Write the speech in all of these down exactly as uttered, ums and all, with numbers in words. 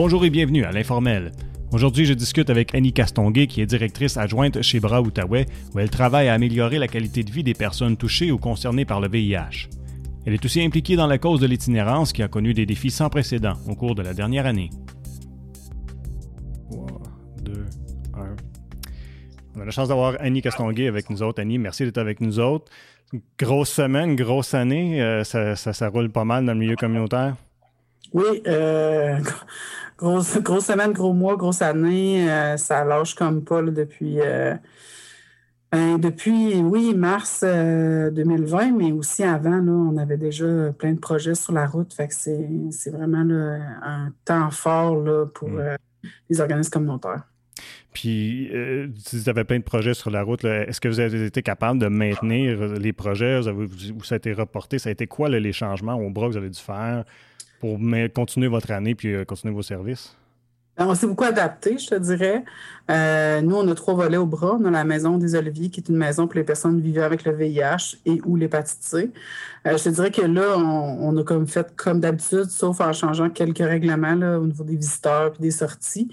Bonjour et bienvenue à l'Informel. Aujourd'hui, je discute avec Annie Castonguay, qui est directrice adjointe chez Bras Outaouais, où elle travaille à améliorer la qualité de vie des personnes touchées ou concernées par le V I H. Elle est aussi impliquée dans la cause de l'itinérance qui a connu des défis sans précédent au cours de la dernière année. trois, deux, un. On a la chance d'avoir Annie Castonguay avec nous autres. Annie, merci d'être avec nous autres. Grosse semaine, grosse année, euh, ça, ça, ça roule pas mal dans le milieu communautaire. Oui, euh, grosse, grosse semaine, gros mois, grosse année, euh, ça lâche comme pas là, depuis, euh, ben, depuis, oui, mars euh, deux mille vingt, mais aussi avant, là, on avait déjà plein de projets sur la route, fait que c'est, c'est vraiment là, un temps fort là, pour mmh. euh, les organismes communautaires. Puis, euh, vous avez plein de projets sur la route. Là. Est-ce que vous avez été capable de maintenir les projets? Vous avez, vous, ça a été reporté? Ça a été quoi là, les changements au bras que vous avez dû faire pour continuer votre année puis euh, continuer vos services? On s'est beaucoup adapté, je te dirais. Euh, nous, on a trois volets au bras. On a la Maison des Oliviers, qui est une maison pour les personnes vivant avec le V I H et ou l'hépatite C. Euh, je te dirais que là, on, on a comme fait comme d'habitude, sauf en changeant quelques règlements là, au niveau des visiteurs et des sorties.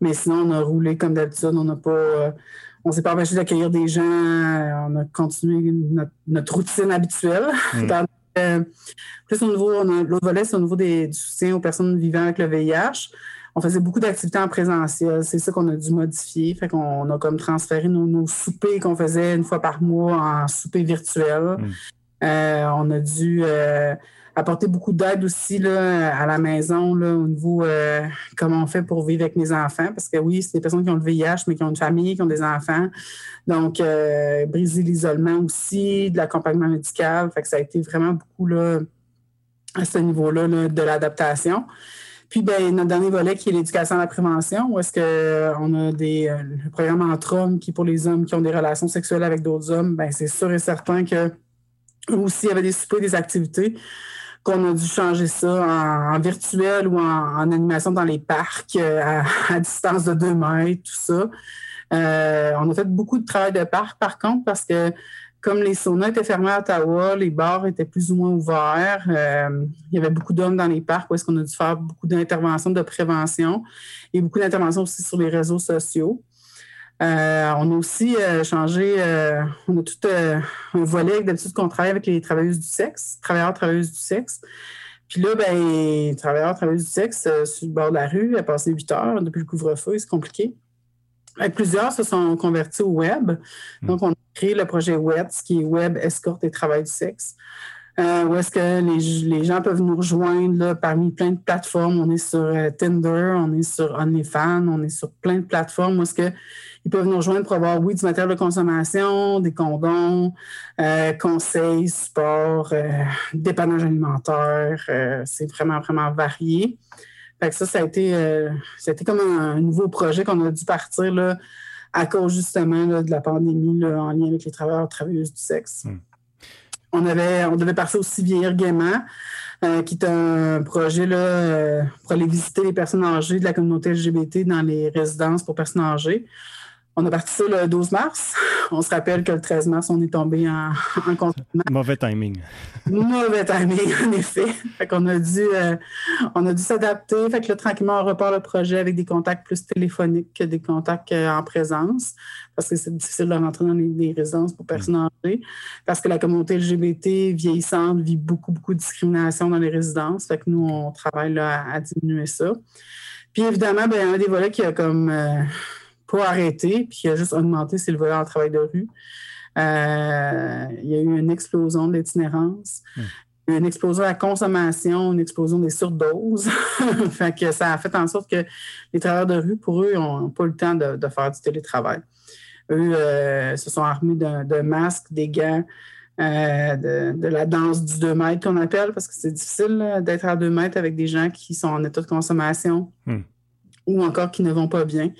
Mais sinon, on a roulé comme d'habitude. On n'a pas... Euh, on ne s'est pas empêché d'accueillir des gens. On a continué notre, notre routine habituelle. Mmh. Dans, euh, plus au niveau... On a, l'autre volet, c'est au niveau des, du soutien aux personnes vivant avec le V I H. On faisait beaucoup d'activités en présentiel. C'est ça qu'on a dû modifier. Fait qu'on a comme transféré nos, nos soupers qu'on faisait une fois par mois en soupers virtuels. Mmh. Euh, on a dû euh, apporter beaucoup d'aide aussi là, à la maison là, au niveau euh, comment on fait pour vivre avec mes enfants. Parce que oui, c'est des personnes qui ont le V I H, mais qui ont une famille, qui ont des enfants. Donc, euh, briser l'isolement aussi, de l'accompagnement médical. Fait que ça a été vraiment beaucoup là, à ce niveau-là là, de l'adaptation. Puis, ben, notre dernier volet qui est l'éducation à la prévention, où est-ce qu'on a des, euh, le programme entre hommes qui, pour les hommes qui ont des relations sexuelles avec d'autres hommes, ben, c'est sûr et certain que eux aussi, il y avait des soupers, des activités, qu'on a dû changer ça en, en virtuel ou en, en animation dans les parcs, euh, à, à distance de deux mètres, tout ça. Euh, on a fait beaucoup de travail de parc, par contre, parce que comme les saunas étaient fermés à Ottawa, les bars étaient plus ou moins ouverts. Euh, il y avait beaucoup d'hommes dans les parcs où est-ce qu'on a dû faire beaucoup d'interventions de prévention et beaucoup d'interventions aussi sur les réseaux sociaux. Euh, on a aussi euh, changé, euh, on a tout euh, un volet d'habitude qu'on travaille avec les travailleuses du sexe, travailleurs, travailleuses du sexe. Puis là, bien, les travailleurs, travailleuses du sexe, euh, sur le bord de la rue, à passer huit heures depuis le couvre-feu, c'est compliqué. Et plusieurs se sont convertis au web. Donc, on a créé le projet W E T S, qui est Web, Escorte et Travail du Sexe, euh, où est-ce que les, les gens peuvent nous rejoindre là, parmi plein de plateformes. On est sur euh, Tinder, on est sur OnlyFans, on est sur plein de plateformes où est-ce que ils peuvent nous rejoindre pour avoir, oui, du matériel de consommation, des condoms, euh, conseils, support, euh, dépannage alimentaire. Euh, c'est vraiment, vraiment varié. Fait que ça, ça a été, euh, ça a été comme un, un nouveau projet qu'on a dû partir là, à cause justement là, de la pandémie là, en lien avec les travailleurs et travailleuses du sexe. Mmh. On avait, on devait partir aussi Vieillir gaiement, euh, qui est un projet là, euh, pour aller visiter les personnes âgées de la communauté L G B T dans les résidences pour personnes âgées. On a parti ça le douze mars. On se rappelle que le treize mars, on est tombé en, en confinement. Mauvais timing. Mauvais timing, en effet. Fait qu'on a dû, euh, on a dû s'adapter. Fait que là, tranquillement, on repart le projet avec des contacts plus téléphoniques que des contacts euh, en présence, parce que c'est difficile de rentrer dans les, les résidences pour personnes âgées, parce que la communauté L G B T vieillissante vit beaucoup, beaucoup de discrimination dans les résidences. Fait que nous, on travaille là, à, à diminuer ça. Puis évidemment, bien, un des volets qui a comme... Euh, pas arrêter, puis il a juste augmenté, c'est le volet en travail de rue. Euh, il y a eu une explosion de l'itinérance, mmh. une explosion de la consommation, une explosion des surdoses. Fait que ça a fait en sorte que les travailleurs de rue, pour eux, n'ont pas le temps de, de faire du télétravail. Eux euh, se sont armés de, de masques, des gants, euh, de, de la danse du deux mètres qu'on appelle, parce que c'est difficile là, d'être à deux mètres avec des gens qui sont en état de consommation mmh. ou encore qui ne vont pas bien.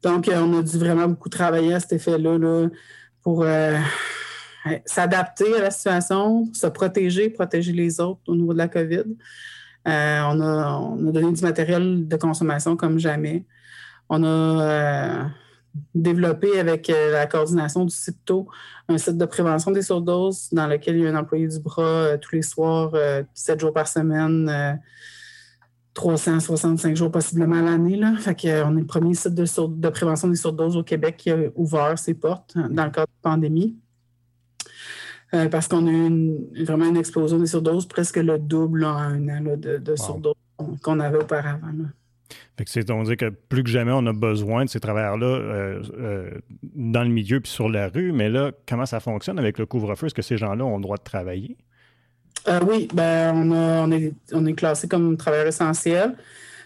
Donc, on a dû vraiment beaucoup travailler à cet effet-là là, pour euh, s'adapter à la situation, se protéger, protéger les autres au niveau de la COVID. Euh, on, a, on a donné du matériel de consommation comme jamais. On a euh, développé avec la coordination du CITO un site de prévention des surdoses dans lequel il y a un employé du bras euh, tous les soirs, sept euh, jours par semaine, euh, trois cent soixante-cinq jours possiblement à l'année. Fait qu'on est le premier site de, sur, de prévention des surdoses au Québec qui a ouvert ses portes dans le cadre de la pandémie. Euh, parce qu'on a eu une, vraiment une explosion des surdoses, presque le double là, en un an là, de, de wow. surdoses qu'on avait auparavant. Là. Fait que c'est, on dit que plus que jamais, on a besoin de ces travailleurs-là euh, euh, dans le milieu puis sur la rue. Mais là, comment ça fonctionne avec le couvre-feu? Est-ce que ces gens-là ont le droit de travailler? Euh, oui, ben, on, a, on, est, on est classé comme travailleurs essentiels.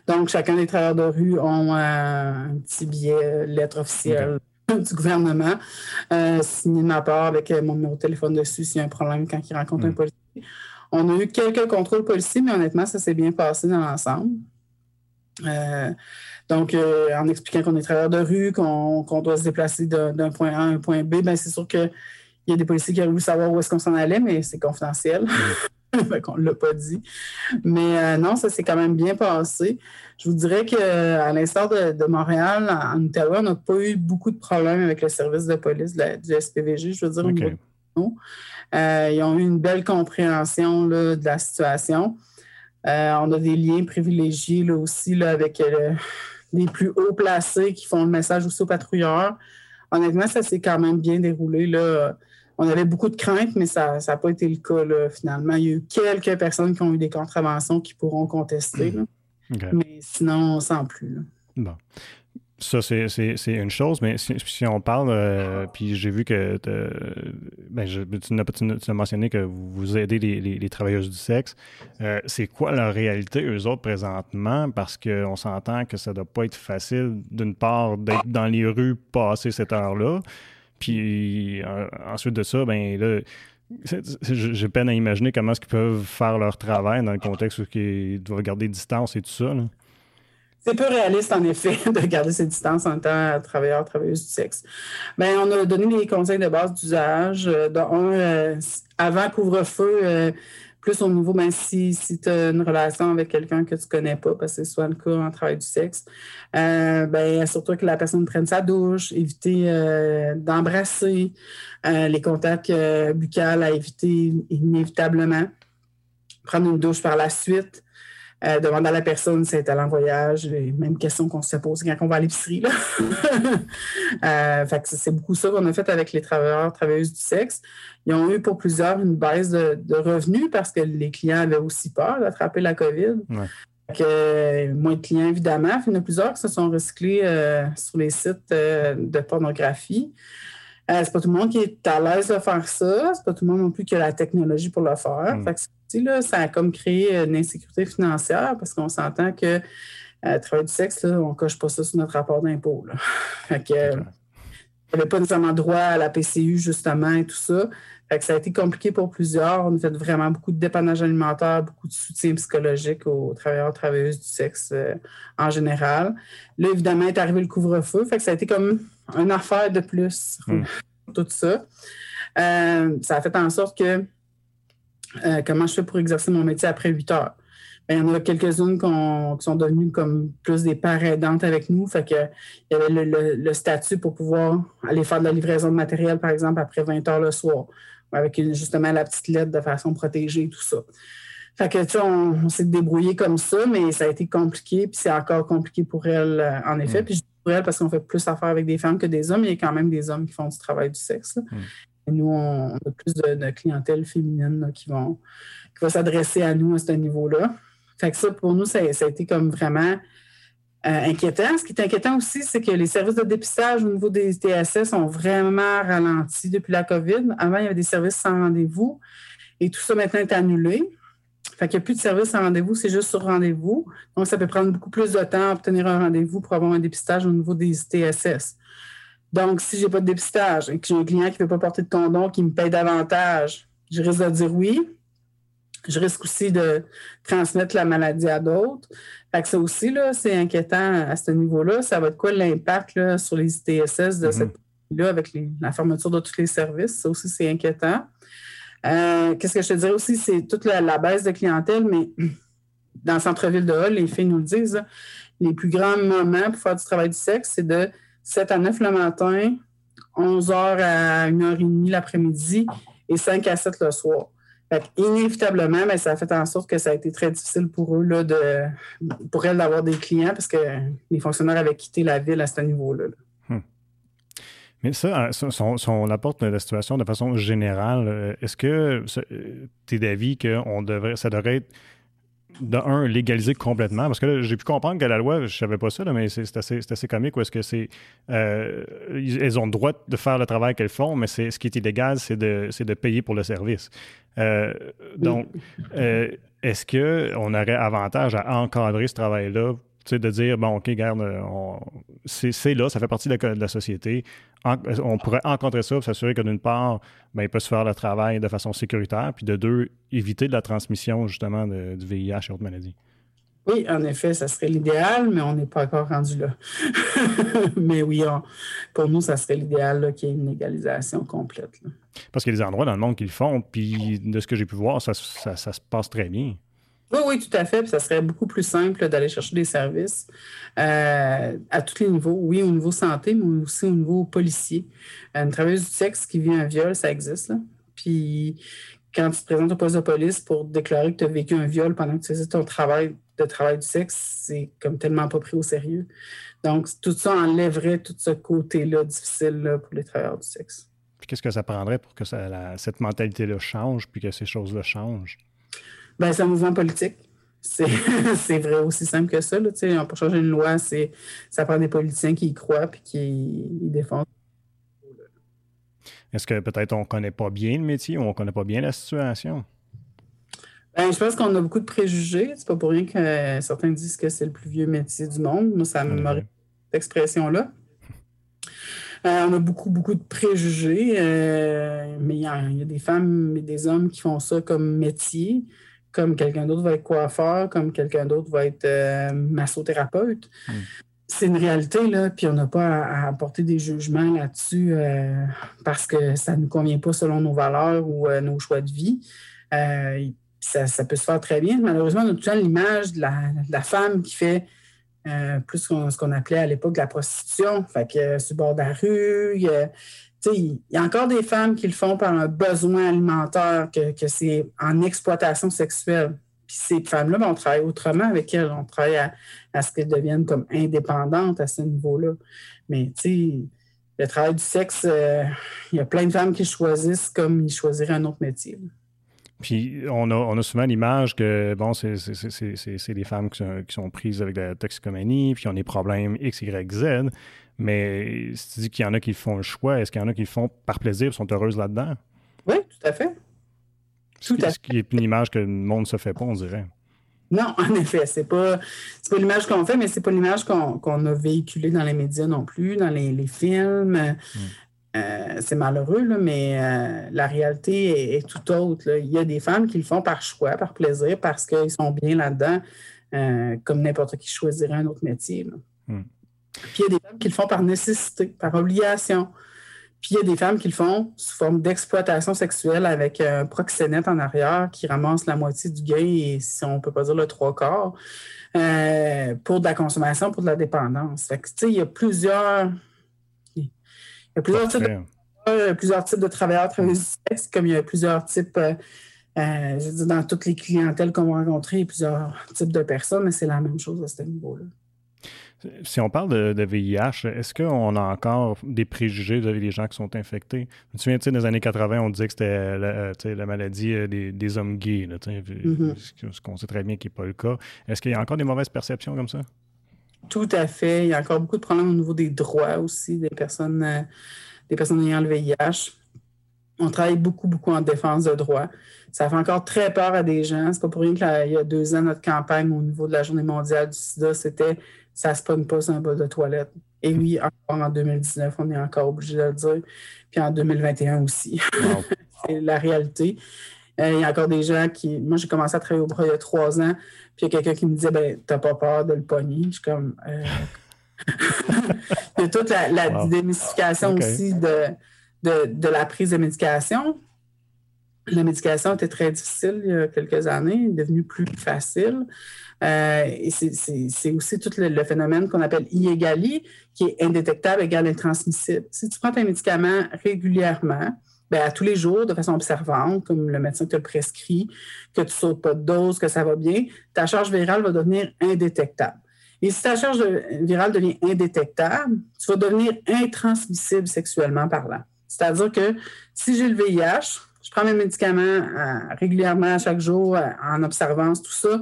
Donc, chacun des travailleurs de rue ont euh, un petit billet, lettre officielle okay. du gouvernement, euh, signé de ma part avec mon numéro de téléphone dessus s'il y a un problème quand il rencontre mmh. un policier. On a eu quelques contrôles policiers, mais honnêtement, ça s'est bien passé dans l'ensemble. Euh, donc, euh, en expliquant qu'on est travailleurs de rue, qu'on, qu'on doit se déplacer d'un, d'un point A à un point B, ben, c'est sûr que il y a des policiers qui avaient voulu savoir où est-ce qu'on s'en allait, mais c'est confidentiel. On ne l'a pas dit. Mais euh, non, ça s'est quand même bien passé. Je vous dirais qu'à l'instar de, de Montréal, en, en Outaouais, on n'a pas eu beaucoup de problèmes avec le service de police de la, du S P V G, je veux dire. Okay. Au euh, ils ont eu une belle compréhension là, de la situation. Euh, on a des liens privilégiés là, aussi là, avec euh, les plus hauts placés qui font le message aussi aux patrouilleurs. Honnêtement, ça s'est quand même bien déroulé, là. On avait beaucoup de craintes, mais ça n'a pas été le cas, là, finalement. Il y a eu quelques personnes qui ont eu des contraventions qui pourront contester, là. Okay. Mais sinon, sans plus, là. Bon. Ça, c'est, c'est, c'est une chose, mais si, si on parle, euh, puis j'ai vu que ben, je, tu, n'as, tu n'as mentionné que vous aidez les, les, les travailleuses du sexe. Euh, c'est quoi leur réalité, eux autres, présentement? Parce qu'on s'entend que ça ne doit pas être facile, d'une part, d'être dans les rues passer cette heure-là, puis euh, ensuite de ça, ben là, c'est, c'est, j'ai peine à imaginer comment est-ce qu'ils peuvent faire leur travail dans le contexte où ils doivent garder distance et tout ça, là. C'est peu réaliste, en effet, de garder ces distances en tant que travailleurs, travailleuses du sexe. Bien, on a donné les conseils de base d'usage. Dont un, euh, avant couvre-feu, euh, plus au niveau, bien, si, si tu as une relation avec quelqu'un que tu ne connais pas, parce que c'est soit le cas en travail du sexe, euh, bien, assure-toi que la personne prenne sa douche, éviter euh, d'embrasser, euh, les contacts euh, buccales à éviter inévitablement, prendre une douche par la suite. Euh, demander à la personne si elle est allée en voyage, les mêmes questions qu'on se pose quand on va à l'épicerie, là. euh, fait que c'est beaucoup ça qu'on a fait avec les travailleurs, travailleuses du sexe. Ils ont eu pour plusieurs une baisse de, de revenus parce que les clients avaient aussi peur d'attraper la COVID. Ouais. Fait que, moins de clients, évidemment. Il y en a plusieurs qui se sont recyclés euh, sur les sites euh, de pornographie. Euh, c'est pas tout le monde qui est à l'aise de faire ça. C'est pas tout le monde non plus qui a la technologie pour le faire. Mm. Fait que là, ça a comme créé une insécurité financière parce qu'on s'entend que euh, travail du sexe, là, on ne coche pas ça sur notre rapport d'impôt. Là. Fait que euh, on n'avait pas nécessairement droit à la P C U, justement, et tout ça. Fait que ça a été compliqué pour plusieurs. On a fait vraiment beaucoup de dépannage alimentaire, beaucoup de soutien psychologique aux travailleurs, travailleuses du sexe euh, en général. Là, évidemment, est arrivé le couvre-feu. Fait que ça a été comme une affaire de plus, mmh. tout ça. Euh, ça a fait en sorte que Euh, comment je fais pour exercer mon métier après huit heures? Bien, il y en a quelques-unes qu'on, qui sont devenues comme plus des parents aidantes avec nous. Fait que, il y avait le, le, le statut pour pouvoir aller faire de la livraison de matériel, par exemple, après vingt heures le soir, avec une, justement la petite lettre de façon protégée et tout ça. Fait que, tu sais, on, on s'est débrouillé comme ça, mais ça a été compliqué, puis c'est encore compliqué pour elles, en effet. Mmh. Puis je dis pour elles parce qu'on fait plus affaire avec des femmes que des hommes, mais il y a quand même des hommes qui font du travail du sexe, là. Mmh. Et nous, on a plus de, de clientèle féminine là, qui vont qui va s'adresser à nous à ce niveau-là. Fait que ça, pour nous, ça, ça a été comme vraiment euh, inquiétant. Ce qui est inquiétant aussi, c'est que les services de dépistage au niveau des I T S S ont vraiment ralenti depuis la COVID. Avant, il y avait des services sans rendez-vous et tout ça maintenant est annulé. Fait qu'il n'y a plus de services sans rendez-vous, c'est juste sur rendez-vous. Donc, ça peut prendre beaucoup plus de temps à obtenir un rendez-vous pour avoir un dépistage au niveau des I T S S. Donc, si je n'ai pas de dépistage et que j'ai un client qui ne veut pas porter de condom, qui me paye davantage, je risque de dire oui. Je risque aussi de transmettre la maladie à d'autres. Fait que ça aussi, là, c'est inquiétant à ce niveau-là. Ça va être quoi l'impact là, sur les I T S S de mm-hmm. cette pandémie-là avec les, la fermeture de tous les services? Ça aussi, c'est inquiétant. Euh, qu'est-ce que je te dirais aussi? C'est toute la, la baisse de clientèle, mais dans le centre-ville de Hall, les filles nous le disent, là, les plus grands moments pour faire du travail du sexe, c'est de sept à neuf le matin, onze heures à une heure trente l'après-midi et cinq à sept le soir. Fait inévitablement, bien, ça a fait en sorte que ça a été très difficile pour eux, là, de, pour elles d'avoir des clients parce que les fonctionnaires avaient quitté la ville à ce niveau-là. Hum. Mais ça, si on, si on apporte la situation de façon générale, est-ce que tu es d'avis que on devrait, ça devrait être, de un, légaliser complètement? Parce que là, j'ai pu comprendre que la loi, je ne savais pas ça, là, mais c'est, c'est, assez, c'est assez comique. Où est-ce que c'est. Euh, elles ont le droit de faire le travail qu'elles font, mais c'est, ce qui est illégal, c'est de, c'est de payer pour le service. Euh, donc, euh, est-ce qu'on aurait avantage à encadrer ce travail-là? Tu sais, de dire, bon, OK, regarde, on, c'est, c'est là, ça fait partie de la, de la société. En, on pourrait encadrer ça pour s'assurer que, d'une part, bien, ils peuvent se faire le travail de façon sécuritaire, puis de deux, éviter de la transmission, justement, de, du V I H et autres maladies. Oui, en effet, ça serait l'idéal, mais on n'est pas encore rendu là. Mais oui, on, pour nous, ça serait l'idéal là, qu'il y ait une légalisation complète. Là. Parce qu'il y a des endroits dans le monde qui le font, puis de ce que j'ai pu voir, ça, ça, ça se passe très bien. Oui, oui, tout à fait. Puis ça serait beaucoup plus simple d'aller chercher des services euh, à tous les niveaux. Oui, au niveau santé, mais aussi au niveau policier. Une travailleuse du sexe qui vit un viol, ça existe, là. Puis quand tu te présentes au poste de police pour déclarer que tu as vécu un viol pendant que tu faisais ton travail de travail du sexe, c'est comme tellement pas pris au sérieux. Donc, tout ça enlèverait tout ce côté-là difficile là, pour les travailleurs du sexe. Puis qu'est-ce que ça prendrait pour que ça, la, cette mentalité-là change puis que ces choses-là changent? Bien, c'est un mouvement politique. C'est, c'est vrai aussi simple que ça. Là, pour changer une loi, c'est, ça prend des politiciens qui y croient et qui y défendent. Est-ce que peut-être on ne connaît pas bien le métier ou on ne connaît pas bien la situation? Bien, je pense qu'on a beaucoup de préjugés. C'est pas pour rien que certains disent que c'est le plus vieux métier du monde. Moi, ça m'aurait mmh. cette expression-là. Euh, on a beaucoup, beaucoup de préjugés. Euh, mais il y, y a des femmes et des hommes qui font ça comme métier. Comme quelqu'un d'autre va être coiffeur, comme quelqu'un d'autre va être euh, massothérapeute. Mm. C'est une réalité, là, puis on n'a pas à, à apporter des jugements là-dessus euh, parce que ça ne nous convient pas selon nos valeurs ou euh, nos choix de vie. Euh, ça, ça peut se faire très bien. Malheureusement, on a tout le temps l'image de la, de la femme qui fait euh, plus ce qu'on appelait à l'époque la prostitution. Fait que euh, sur le bord de la rue, il y a, il y a encore des femmes qui le font par un besoin alimentaire, que, que c'est en exploitation sexuelle. Puis ces femmes-là, ben, on travaille autrement avec elles. On travaille à, à ce qu'elles deviennent comme indépendantes à ce niveau-là. Mais le travail du sexe, euh, il y a plein de femmes qui choisissent comme ils choisiraient un autre métier. Là. Puis on a, on a souvent l'image que, bon, c'est, c'est, c'est, c'est, c'est des femmes qui sont, qui sont prises avec de la toxicomanie, puis qui ont des problèmes X, Y, Z. Mais si tu dis qu'il y en a qui font le choix, est-ce qu'il y en a qui le font par plaisir et sont heureuses là-dedans? Oui, tout à fait. Tout à fait. Ce qui est une image que le monde ne se fait pas, on dirait. Non, en effet, c'est pas, c'est pas l'image qu'on fait, mais c'est pas l'image qu'on, qu'on a véhiculée dans les médias non plus, dans les, les films. Mmh. Euh, c'est malheureux, là, mais euh, la réalité est, est tout autre. Là. Il y a des femmes qui le font par choix, par plaisir, parce qu'ils sont bien là-dedans, euh, comme n'importe qui choisirait un autre métier. Là. Mmh. Puis il y a des femmes qui le font par nécessité, par obligation. Puis il y a des femmes qui le font sous forme d'exploitation sexuelle avec un proxénète en arrière qui ramasse la moitié du gain et, si on ne peut pas dire le trois quarts, euh, pour de la consommation, pour de la dépendance. Fait que, tu sais, il y a plusieurs... Il y a plusieurs, types de, plusieurs types de travailleurs, travailleurs du sexe, comme il y a plusieurs types... Euh, euh, je veux dire, dans toutes les clientèles qu'on va rencontrer, il y a plusieurs types de personnes, mais c'est la même chose à ce niveau-là. Si on parle de, de V I H, est-ce qu'on a encore des préjugés vis-à-vis des gens qui sont infectés? Tu te souviens, tu sais, dans les années quatre-vingts, on disait que c'était la, tu sais, la maladie des, des hommes gays, là, tu sais, mm-hmm. ce qu'on sait très bien qui n'est pas le cas. Est-ce qu'il y a encore des mauvaises perceptions comme ça? Tout à fait. Il y a encore beaucoup de problèmes au niveau des droits aussi des personnes, euh, des personnes ayant le V I H. On travaille beaucoup, beaucoup en défense de droits. Ça fait encore très peur à des gens. C'est pas pour rien qu'il y a deux ans, notre campagne au niveau de la Journée mondiale du sida, c'était « ça se pogne pas sur un bol de toilette ». Et oui, encore en deux mille dix-neuf, on est encore obligé de le dire. Puis en deux mille vingt et un aussi. Wow. C'est la réalité. Il euh, y a encore des gens qui... Moi, j'ai commencé à travailler au bras il y a trois ans, puis il y a quelqu'un qui me disait « ben, t'as pas peur de le pogner ». Je suis comme... Euh... Il y a toute la, la wow. démystification okay. aussi de... De, de la prise de médication. La médication était très difficile il y a quelques années, devenue plus facile. Euh, et c'est, c'est, c'est aussi tout le, le phénomène qu'on appelle I=I, qui est indétectable égale intransmissible. Si tu prends tes médicaments régulièrement, bien, à tous les jours, de façon observante, comme le médecin te le prescrit, que tu ne sautes pas de dose, que ça va bien, ta charge virale va devenir indétectable. Et si ta charge virale devient indétectable, tu vas devenir intransmissible sexuellement parlant. C'est-à-dire que si j'ai le V I H, je prends mes médicaments à, régulièrement à chaque jour, à, en observance, tout ça,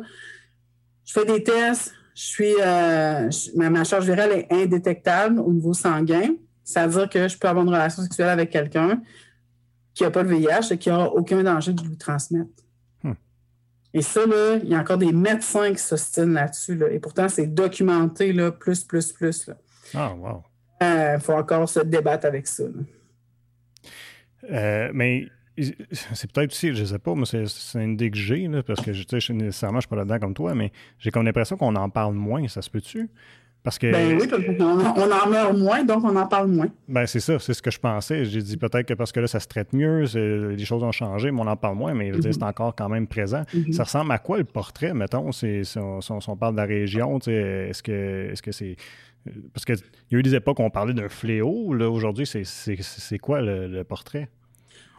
je fais des tests, je suis, euh, je, ma, ma charge virale est indétectable au niveau sanguin, c'est-à-dire que je peux avoir une relation sexuelle avec quelqu'un qui n'a pas le V I H et qui n'aura aucun danger de lui transmettre. Hmm. Et ça, là, il y a encore des médecins qui s'ostinent là-dessus. Là, et pourtant, c'est documenté là, plus, plus, plus. Là. Ah, wow. Il euh, faut encore se débattre avec ça. Euh, mais... C'est peut-être aussi, je ne sais pas, mais c'est, c'est une idée que j'ai, là, parce que je sais, nécessairement, je ne suis pas là-dedans comme toi, mais j'ai comme l'impression qu'on en parle moins, ça se peut-tu? Parce que, ben oui, parce qu'on on en meurt moins, donc on en parle moins. Ben c'est ça, c'est ce que je pensais. J'ai dit peut-être que parce que là, ça se traite mieux, c'est, les choses ont changé, mais on en parle moins, mais je veux mm-hmm. dire, c'est encore quand même présent. Mm-hmm. Ça ressemble à quoi le portrait, mettons, c'est, si, on, si, on, si on parle de la région, tu sais, est-ce que, est-ce que c'est... Parce qu'il y a eu des époques où on parlait d'un fléau, là, aujourd'hui, c'est, c'est, c'est quoi le, le portrait?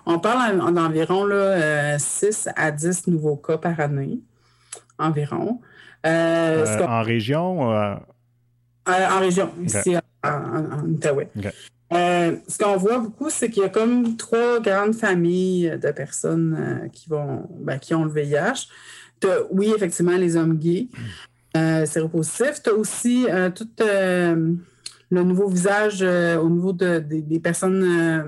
On parle en, en, d'environ là, euh, six à dix nouveaux cas par année, environ. Euh, euh, en région? Euh... Euh, en région, okay. Ici, en, en, en Outaouais. Okay. Euh, ce qu'on voit beaucoup, c'est qu'il y a comme trois grandes familles de personnes euh, qui, vont, ben, qui ont le V I H. T'as, oui, effectivement, les hommes gays, euh, séropositifs. Tu as aussi euh, tout euh, le nouveau visage euh, au niveau de, de, des personnes euh,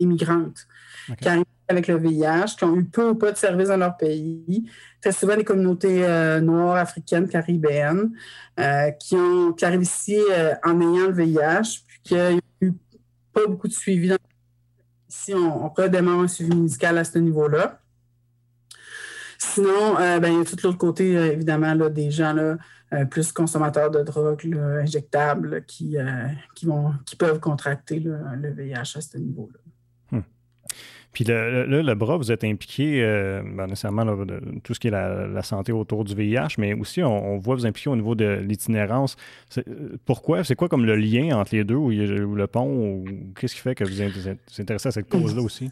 immigrantes. Okay. Qui arrivent avec le V I H, qui ont eu peu ou pas de services dans leur pays. C'est souvent des communautés euh, noires, africaines, caribéennes, euh, qui, ont, qui arrivent ici euh, en ayant le V I H, puis qu'il n'y a eu pas beaucoup de suivi. Dans... Ici, on, on redemande un suivi médical à ce niveau-là. Sinon, euh, ben, il y a tout l'autre côté, euh, évidemment, là, des gens là, euh, plus consommateurs de drogue là, injectables là, qui, euh, qui, vont, qui peuvent contracter là, le V I H à ce niveau-là. Puis là, le, le, le bras, vous êtes impliqué, euh, ben nécessairement, là, de, tout ce qui est la, la santé autour du V I H, mais aussi, on, on voit vous impliquer au niveau de l'itinérance. C'est, pourquoi? C'est quoi comme le lien entre les deux ou, ou le pont? Ou, qu'est-ce qui fait que vous êtes intéressé à cette cause-là aussi?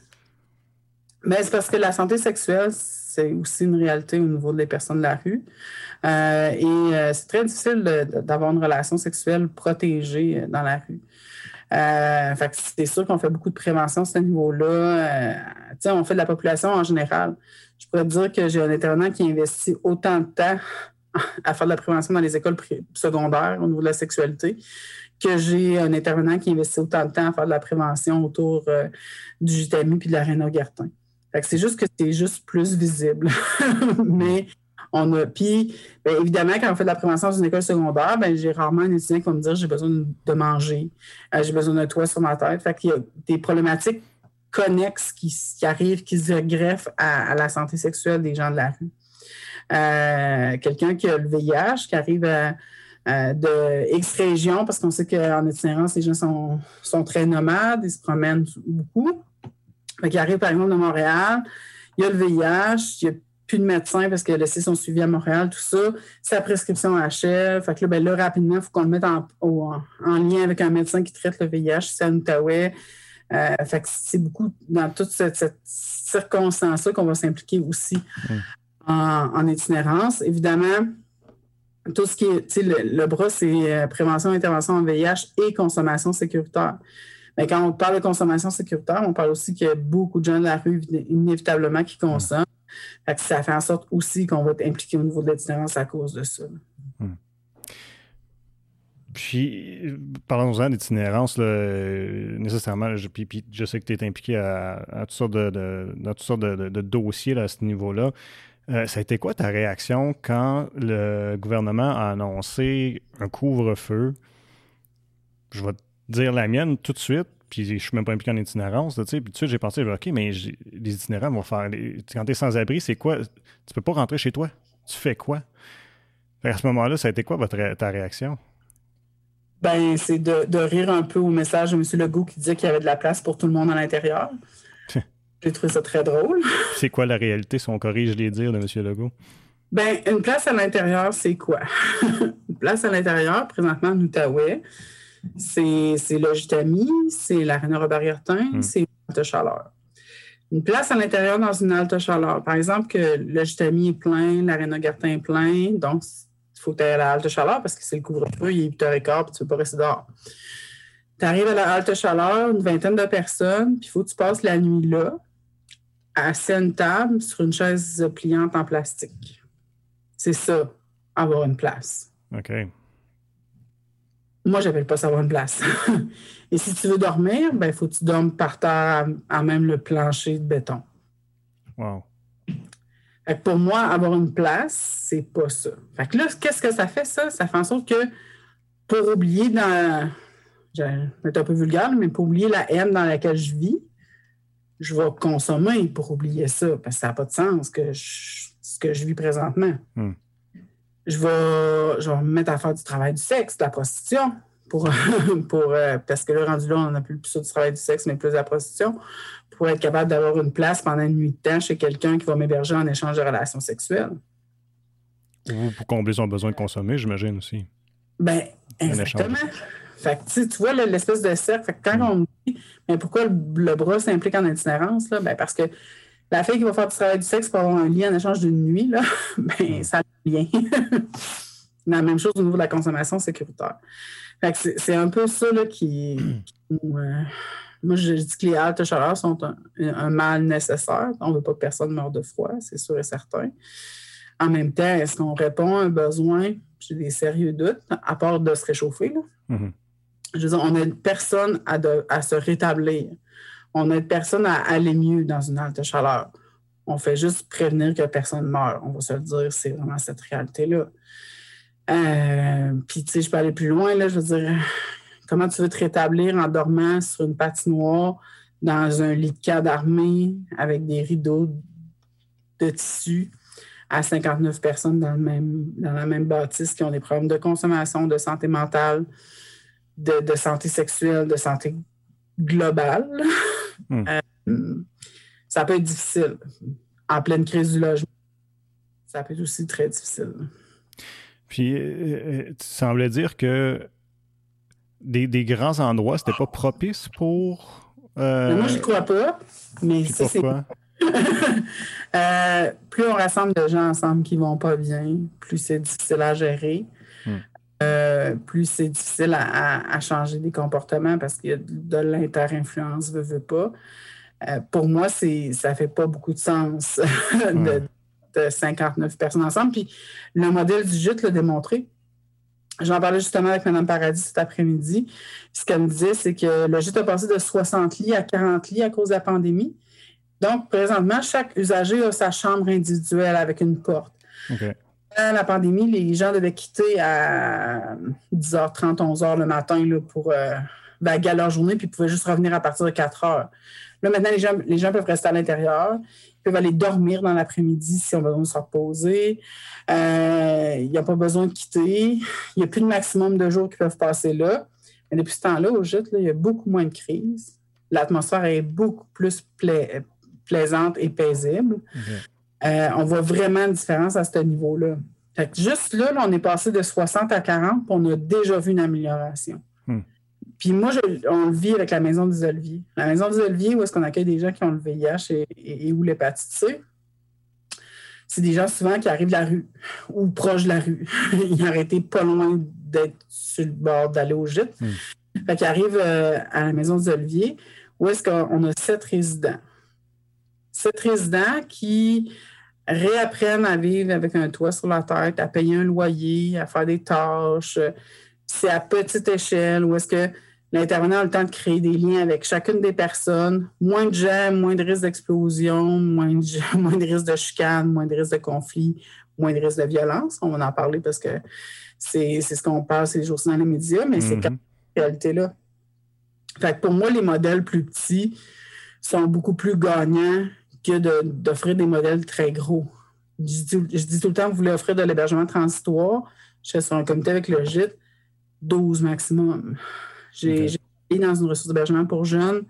Bien, c'est parce que la santé sexuelle, c'est aussi une réalité au niveau des personnes de la rue. Euh, et euh, c'est très difficile de, d'avoir une relation sexuelle protégée dans la rue. Euh, fait que c'est sûr qu'on fait beaucoup de prévention à ce niveau-là. Euh, tu sais, on fait de la population en général. Je pourrais te dire que j'ai un intervenant qui investit autant de temps à faire de la prévention dans les écoles pré- secondaires au niveau de la sexualité que j'ai un intervenant qui investit autant de temps à faire de la prévention autour euh, du J T A M I puis de l'Arena Gartin. Fait que c'est juste que c'est juste plus visible. Mais on a... Puis, bien, évidemment, quand on fait de la prévention dans une école secondaire, bien, j'ai rarement un étudiant qui va me dire « j'ai besoin de manger euh, »,« j'ai besoin d'un toit sur ma tête ». Fait qu'il y a des problématiques connexes qui, qui arrivent, qui se greffent à, à la santé sexuelle des gens de la rue. Euh, quelqu'un qui a le V I H, qui arrive à, à de X région, parce qu'on sait qu'en itinérance, les gens sont, sont très nomades, ils se promènent beaucoup. Fait qu'il arrive, par exemple, de Montréal, il y a le V I H, il y a plus de médecin parce qu'il a laissé son suivi à Montréal, tout ça. Sa prescription achève. Fait que là, ben là rapidement, il faut qu'on le mette en, au, en lien avec un médecin qui traite le V I H, c'est à Outaouais. Euh, fait que c'est beaucoup dans toute cette, cette circonstance-là qu'on va s'impliquer aussi mmh. en, en itinérance. Évidemment, tout ce qui est, tu sais, le, le bras, c'est prévention, intervention en V I H et consommation sécuritaire. Mais quand on parle de consommation sécuritaire, on parle aussi qu'il y a beaucoup de gens de la rue, inévitablement, qui consomment. Mmh. Fait que ça fait en sorte aussi qu'on va être impliqué au niveau de l'itinérance à cause de ça. Hum. Puis, parlons-en d'itinérance, là, nécessairement, je, puis, puis je sais que tu es impliqué à, à toutes sortes de, de, dans toutes sortes de, de, de dossiers là, à ce niveau-là. Euh, ça a été quoi ta réaction quand le gouvernement a annoncé un couvre-feu? Je vais te dire la mienne tout de suite. Puis je ne suis même pas impliqué en itinérance, tu sais. Puis tout de suite, j'ai pensé, OK, mais les itinérants vont faire... Les, quand tu es sans-abri, c'est quoi? Tu peux pas rentrer chez toi. Tu fais quoi? À ce moment-là, ça a été quoi votre, ta réaction? Bien, c'est de, de rire un peu au message de M. Legault qui disait qu'il y avait de la place pour tout le monde à l'intérieur. J'ai trouvé ça très drôle. C'est quoi la réalité, si on corrige les dires de M. Legault? Bien, une place à l'intérieur, c'est quoi? Une place à l'intérieur, présentement, en Outaouais... C'est, c'est le J T A M I, c'est l'Arena Gartin, mmh. c'est le de chaleur. une place à l'intérieur dans une halte chaleur. Par exemple, que le J T A M I est plein, l'Arena Gartin est plein, donc il faut que tu ailles à la halte chaleur parce que c'est le couvre-feu, il est huit heures quinze et tu ne peux pas rester dehors. Tu arrives à la halte chaleur, une vingtaine de personnes, puis il faut que tu passes la nuit là, assis à une table, sur une chaise pliante en plastique. C'est ça, avoir une place. OK. Moi, je n'appelle pas ça avoir une place. Et si tu veux dormir, ben, faut que tu dormes par terre à, à même le plancher de béton. Wow. Fait que pour moi, avoir une place, c'est pas ça. Fait que là, qu'est-ce que ça fait, ça? Ça fait en sorte que, pour oublier dans... Je vais être un peu vulgaire, mais pour oublier la haine dans laquelle je vis, je vais consommer pour oublier ça, parce que ça n'a pas de sens que je, ce que je vis présentement. Mm. Je vais, je vais me mettre à faire du travail du sexe, de la prostitution, pour, pour, euh, parce que là, rendu là, on n'a plus ça du travail du sexe, mais plus de la prostitution, pour être capable d'avoir une place pendant une nuit de temps chez quelqu'un qui va m'héberger en échange de relations sexuelles. Ou pour combler son besoin de consommer, j'imagine aussi. Bien, exactement. Fait que, tu vois là, l'espèce de cercle. Fait que quand on me dit mais pourquoi le, le bras s'implique en itinérance, là, ben parce que la fille qui va faire du travail du sexe pour avoir un lit en échange d'une nuit, là, ben, ça a bien. La même chose au niveau de la consommation sécuritaire. Fait que c'est, c'est un peu ça là, qui. qui euh, moi, je dis que les haltes chaleur sont un, un mal nécessaire. On ne veut pas que personne meure de froid, c'est sûr et certain. En même temps, est-ce qu'on répond à un besoin? J'ai des sérieux doutes, à part de se réchauffer. Là. Mm-hmm. Je veux dire, on n'aide personne à, de, à se rétablir. On n'aide personne à aller mieux dans une halte chaleur. On fait juste prévenir que personne meurt. On va se le dire, c'est vraiment cette réalité-là. Euh, Puis, tu sais, je peux aller plus loin, là. Je veux dire, comment tu veux te rétablir en dormant sur une patinoire, dans un lit de cadre armé, avec des rideaux de tissu, à cinquante-neuf personnes dans, le même, dans la même bâtisse qui ont des problèmes de consommation, de santé mentale, De, de santé sexuelle, de santé globale. Mmh. Euh, ça peut être difficile. En pleine crise du logement, ça peut être aussi très difficile. Puis, euh, tu semblais dire que des, des grands endroits, c'était pas propice pour... Euh... Moi, je crois pas, mais ça, c'est... euh, plus on rassemble de gens ensemble qui vont pas bien, plus c'est difficile à gérer. Mmh. Euh, plus c'est difficile à, à, à changer des comportements parce qu'il y a de l'inter-influence, veut, veut pas. Euh, pour moi, c'est, ça fait pas beaucoup de sens de, de cinquante-neuf personnes ensemble. Puis le modèle du G I T l'a démontré. J'en parlais justement avec Mme Paradis cet après-midi. Ce qu'elle me disait, c'est que le G I T a passé de soixante lits à quarante lits à cause de la pandémie. Donc, présentement, chaque usager a sa chambre individuelle avec une porte. OK. Pendant la pandémie, les gens devaient quitter à dix heures trente, onze heures le matin là, pour euh, vaguer à leur journée, puis ils pouvaient juste revenir à partir de quatre heures. Là, maintenant, les gens, les gens peuvent rester à l'intérieur. Ils peuvent aller dormir dans l'après-midi si on a besoin de se reposer. Euh, il n'y a pas besoin de quitter. Il n'y a plus de maximum de jours qu'ils peuvent passer là. Mais depuis ce temps-là, au G I T, là, il y a beaucoup moins de crises. L'atmosphère est beaucoup plus pla- plaisante et paisible. Okay. Euh, on voit vraiment une différence à ce niveau-là. Fait que juste là, là, on est passé de soixante à quarante, puis on a déjà vu une amélioration. Hmm. Puis moi, je, on le vit avec la Maison des Oliviers. La Maison des Oliviers, où est-ce qu'on accueille des gens qui ont le V I H et, et, et ou l'hépatite C, c'est des gens souvent qui arrivent de la rue ou proches de la rue. Ils arrêtaient pas loin d'être sur le bord, d'aller au G I T. Hmm. Fait qu'ils arrivent euh, à la Maison des Oliviers, où est-ce qu'on a sept résidents. Sept résidents qui réapprennent à vivre avec un toit sur la tête, à payer un loyer, à faire des tâches. C'est à petite échelle où est-ce que l'intervenant a le temps de créer des liens avec chacune des personnes. Moins de gens, moins de risques d'explosion, moins de, gens, moins de risques de chicane, moins de risques de conflit, moins de risques de violence. On va en parler parce que c'est, c'est ce qu'on parle ces jours-ci dans les médias, mais mm-hmm. c'est quand même cette réalité-là. Fait que pour moi, les modèles plus petits sont beaucoup plus gagnants que de, d'offrir des modèles très gros. Je dis, je dis tout le temps que vous voulez offrir de l'hébergement transitoire. Je suis sur un comité avec le G I T, douze maximum. J'ai, okay. j'ai travaillé dans une ressource d'hébergement pour jeunes